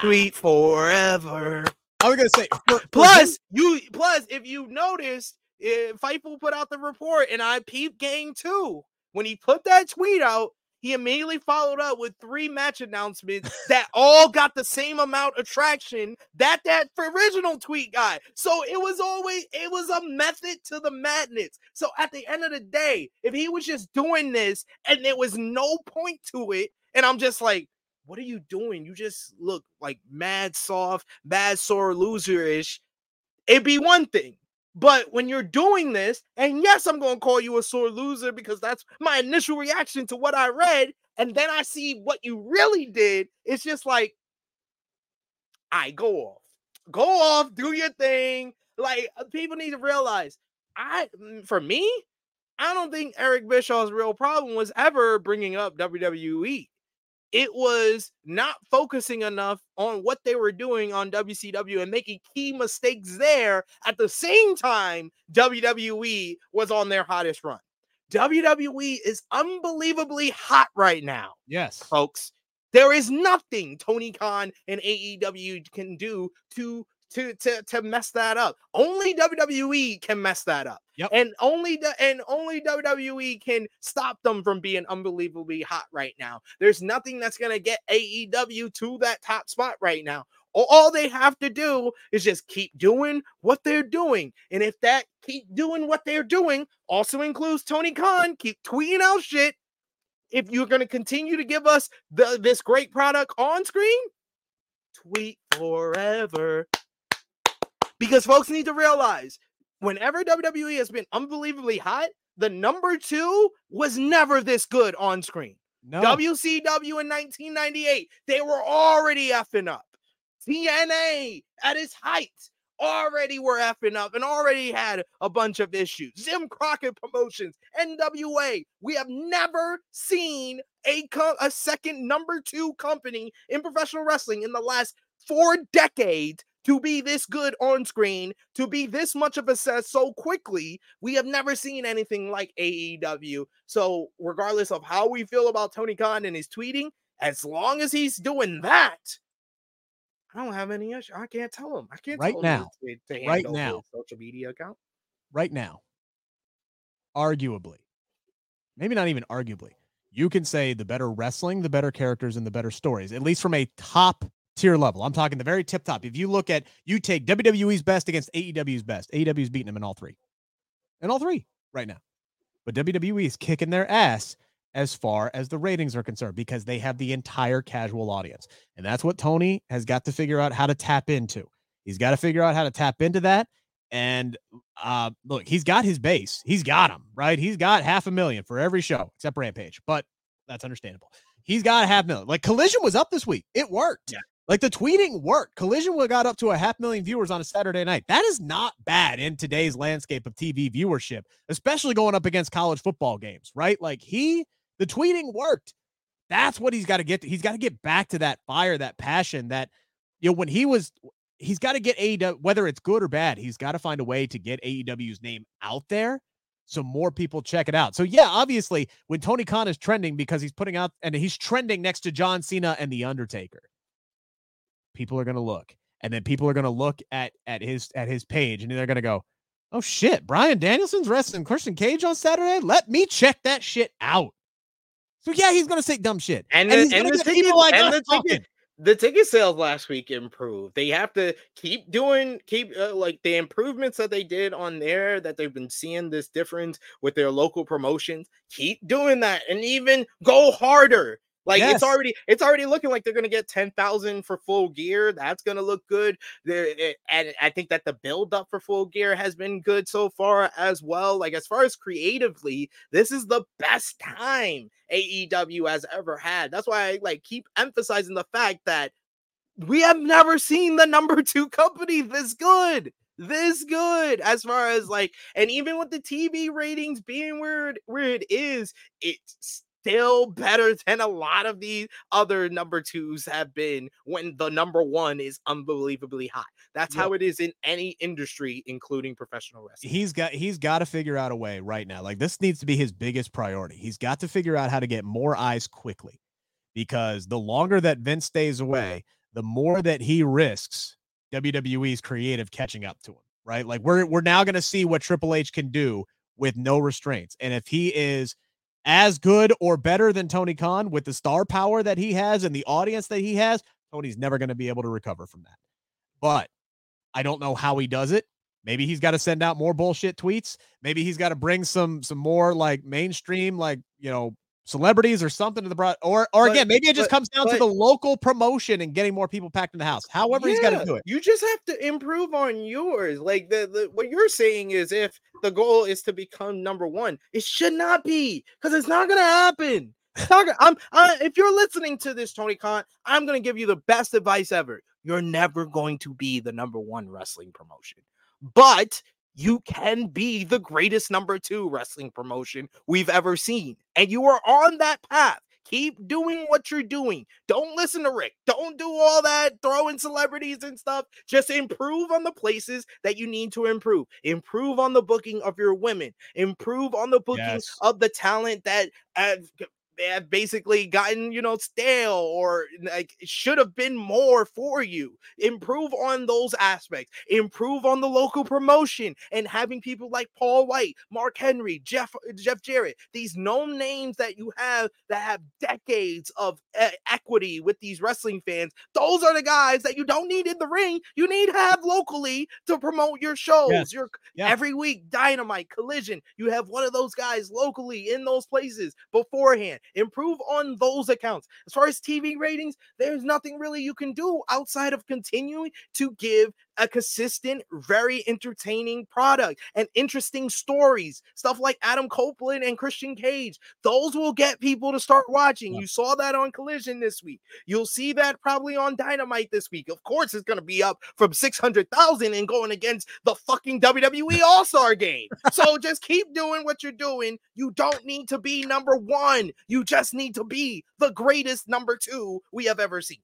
Tweet forever. I was gonna say. For, for plus, you. Plus, if you noticed, it, Fightful put out the report, and I peeped Gang too. When he put that tweet out, he immediately followed up with three match announcements that all got the same amount of traction that that original tweet got. So it was always it was a method to the madness. So at the end of the day, if he was just doing this and there was no point to it, and I'm just like, what are you doing? You just look like mad soft, mad sore loser-ish. It'd be one thing. But when you're doing this, and yes, I'm going to call you a sore loser because that's my initial reaction to what I read, and then I see what you really did, it's just like, I go off. Go off, do your thing. Like, people need to realize, I, for me, I don't think Eric Bischoff's real problem was ever bringing up W W E. It was not focusing enough on what they were doing on W C W and making key mistakes there. At the same time, W W E was on their hottest run. W W E is unbelievably hot right now. Yes, folks. There is nothing Tony Khan and A E W can do to to to, to mess that up. Only W W E can mess that up. Yep. And only the, and only W W E can stop them from being unbelievably hot right now. There's nothing that's going to get A E W to that top spot right now. All, all they have to do is just keep doing what they're doing. And if that keep doing what they're doing also includes Tony Khan, keep tweeting out shit. If you're going to continue to give us the, this great product on screen, tweet forever. Because folks need to realize, whenever W W E has been unbelievably hot, the number two was never this good on screen. No. W C W in nineteen ninety-eight, they were already effing up. T N A at its height already were effing up and already had a bunch of issues. Jim Crockett Promotions, N W A. We have never seen a, co- a second number two company in professional wrestling in the last four decades to be this good on screen, to be this much of a success so quickly. We have never seen anything like A E W. So regardless of how we feel about Tony Khan and his tweeting, as long as he's doing that, I don't have any issue. I can't tell him. I can't right tell now, him to, to right now, his social media account. Right now, arguably, maybe not even arguably, you can say the better wrestling, the better characters, and the better stories, at least from a top tier level. I'm talking the very tip top. If you look at, you take W W E's best against A E W's best, A E W's beating them in all three. In all three right now. But W W E is kicking their ass as far as the ratings are concerned because they have the entire casual audience. And that's what Tony has got to figure out how to tap into. He's got to figure out how to tap into that. And uh, look, he's got his base. He's got him, right? He's got half a million for every show except Rampage, but that's understandable. He's got half a million. Like Collision was up this week. It worked. Yeah. Like, the tweeting worked. Collision got up to a half million viewers on a Saturday night. That is not bad in today's landscape of T V viewership, especially going up against college football games, right? Like, he, the tweeting worked. That's what he's got to get to. He's got to get back to that fire, that passion that, you know, when he was, he's got to get A E W, whether it's good or bad, he's got to find a way to get A E W's name out there so more people check it out. So yeah, obviously when Tony Khan is trending because he's putting out, and he's trending next to John Cena and The Undertaker, people are going to look, and then people are going to look at, at his, at his page, and they're going to go, oh shit, Bryan Danielson's wrestling Christian Cage on Saturday. Let me check that shit out. So yeah, he's going to say dumb shit. And, and, and, and, the, ticket, like and the ticket, the ticket sales last week improved. They have to keep doing, keep uh, like the improvements that they did on there, that they've been seeing this difference with their local promotions. Keep doing that and even go harder. Like, yes. it's already it's already looking like they're going to get ten thousand for Full Gear. That's going to look good. It, and I think that the build up for Full Gear has been good so far as well. Like, as far as creatively, this is the best time A E W has ever had. That's why I like keep emphasizing the fact that we have never seen the number two company this good. This good as far as like, and even with the T V ratings being where it, where it is, it's still better than a lot of these other number twos have been when the number one is unbelievably hot. That's yep. how it is in any industry, including professional wrestling. He's got he's got to figure out a way right now. Like, this needs to be his biggest priority. He's got to figure out how to get more eyes quickly, because the longer that Vince stays away, the more that he risks W W E's creative catching up to him. Right? Like, we're we're now going to see what Triple H can do with no restraints, and if he is as good or better than Tony Khan with the star power that he has and the audience that he has, Tony's never going to be able to recover from that. But I don't know how he does it. Maybe he's got to send out more bullshit tweets. Maybe he's got to bring some some more like mainstream, like, you know, celebrities or something to the broad, or or but, again, maybe it just but, comes down but, to the local promotion and getting more people packed in the house. However, yeah, he's got to do it. You just have to improve on yours. Like, the, the what you're saying is, if the goal is to become number one, it should not be, because it's not going to happen. It's not gonna, I'm I, if you're listening to this, Tony Khan, I'm going to give you the best advice ever. You're never going to be the number one wrestling promotion, but you can be the greatest number two wrestling promotion we've ever seen. And you are on that path. Keep doing what you're doing. Don't listen to Rick. Don't do all that throwing celebrities and stuff. Just improve on the places that you need to improve. Improve on the booking of your women. Improve on the booking yes. of the talent that uh, have basically gotten, you know, stale, or like should have been more for you. Improve on those aspects. Improve on the local promotion and having people like Paul White, Mark Henry, Jeff Jeff Jarrett, these known names that you have that have decades of uh, equity with these wrestling fans. Those are the guys that you don't need in the ring. You need to have locally to promote your shows. Yes. Your yeah. every week, Dynamite, Collision. You have one of those guys locally in those places beforehand. Improve on those accounts. As far as T V ratings, there's nothing really you can do outside of continuing to give a consistent, very entertaining product and interesting stories. Stuff like Adam Copeland and Christian Cage. Those will get people to start watching. Yeah. You saw that on Collision this week. You'll see that probably on Dynamite this week. Of course, it's going to be up from six hundred thousand and going against the fucking W W E All-Star Game. So just keep doing what you're doing. You don't need to be number one. You just need to be the greatest number two we have ever seen.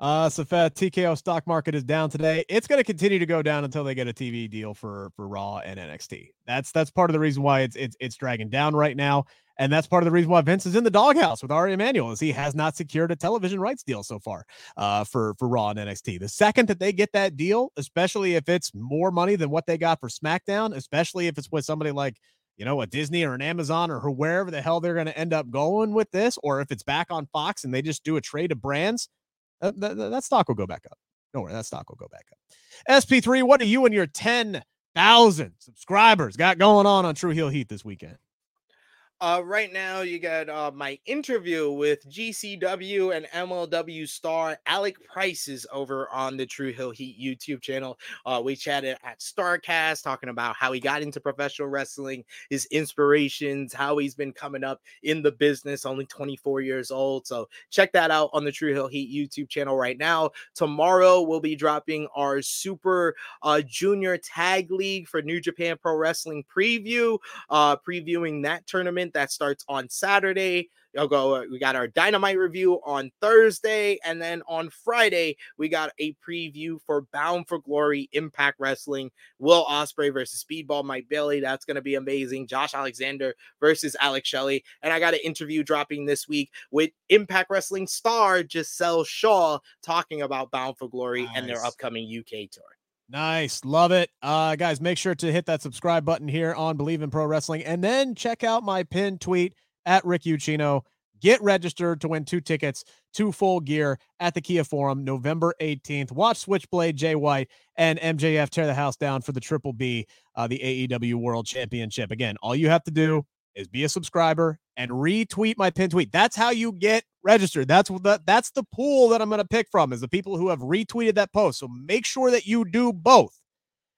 Uh, Safet, T K O stock market is down today. It's going to continue to go down until they get a T V deal for, for Raw and N X T. That's, that's part of the reason why it's, it's, it's dragging down right now. And that's part of the reason why Vince is in the doghouse with Ari Emanuel, is he has not secured a television rights deal so far uh, for, for Raw and N X T. The second that they get that deal, especially if it's more money than what they got for SmackDown, especially if it's with somebody like, you know, a Disney or an Amazon or wherever the hell they're going to end up going with this, or if it's back on Fox and they just do a trade of brands, Uh, that, that stock will go back up. Don't worry, that stock will go back up. S P three, what do you and your ten thousand subscribers got going on on True Heel Heat this weekend? Uh, right now, you got uh, my interview with G C W and M L W star Alec Price is over on the True Hill Heat YouTube channel. Uh, we chatted at StarCast, talking about how he got into professional wrestling, his inspirations, how he's been coming up in the business, only twenty-four years old. So check that out on the True Hill Heat YouTube channel right now. Tomorrow, we'll be dropping our Super uh, Junior Tag League for New Japan Pro Wrestling preview, uh, previewing that tournament. That starts on Saturday. I'll go. We got our Dynamite review on Thursday, and then on Friday we got a preview for Bound for Glory Impact Wrestling. Will Ospreay versus Speedball Mike Bailey. That's going to be amazing. Josh Alexander versus Alex Shelley, and I got an interview dropping this week with Impact Wrestling star Giselle Shaw talking about Bound for Glory nice. and their upcoming U K tour. Nice. Love it. Uh, guys, make sure to hit that subscribe button here on Bleav in Pro Wrestling, and then check out my pinned tweet at Rick Ucchino. Get registered to win two tickets to Full Gear at the Kia Forum, November eighteenth. Watch Switchblade, Jay White, and M J F tear the house down for the Triple B, uh, the A E W World Championship. Again, all you have to do is be a subscriber and retweet my pinned tweet. That's how you get registered. That's the, that's the pool that I'm going to pick from, is the people who have retweeted that post. So make sure that you do both.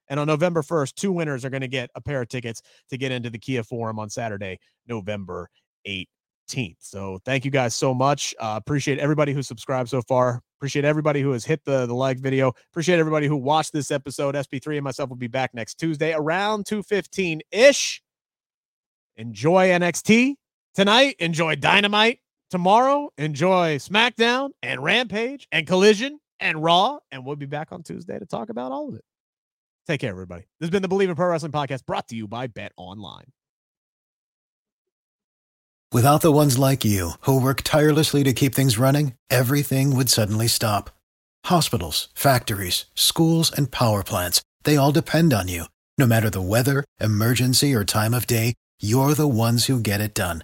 And on November first, two winners are going to get a pair of tickets to get into the Kia Forum on Saturday, November eighteenth. So thank you guys so much. Uh, appreciate everybody who subscribed so far. Appreciate everybody who has hit the, the like video. Appreciate everybody who watched this episode. S P three and myself will be back next Tuesday around two fifteen ish. Enjoy N X T tonight. Enjoy Dynamite tomorrow. Enjoy SmackDown and Rampage and Collision and Raw. And we'll be back on Tuesday to talk about all of it. Take care, everybody. This has been the Bleav in Pro Wrestling podcast, brought to you by BetOnline. Without the ones like you who work tirelessly to keep things running, everything would suddenly stop. Hospitals, factories, schools, and power plants, they all depend on you. No matter the weather, emergency, or time of day, you're the ones who get it done.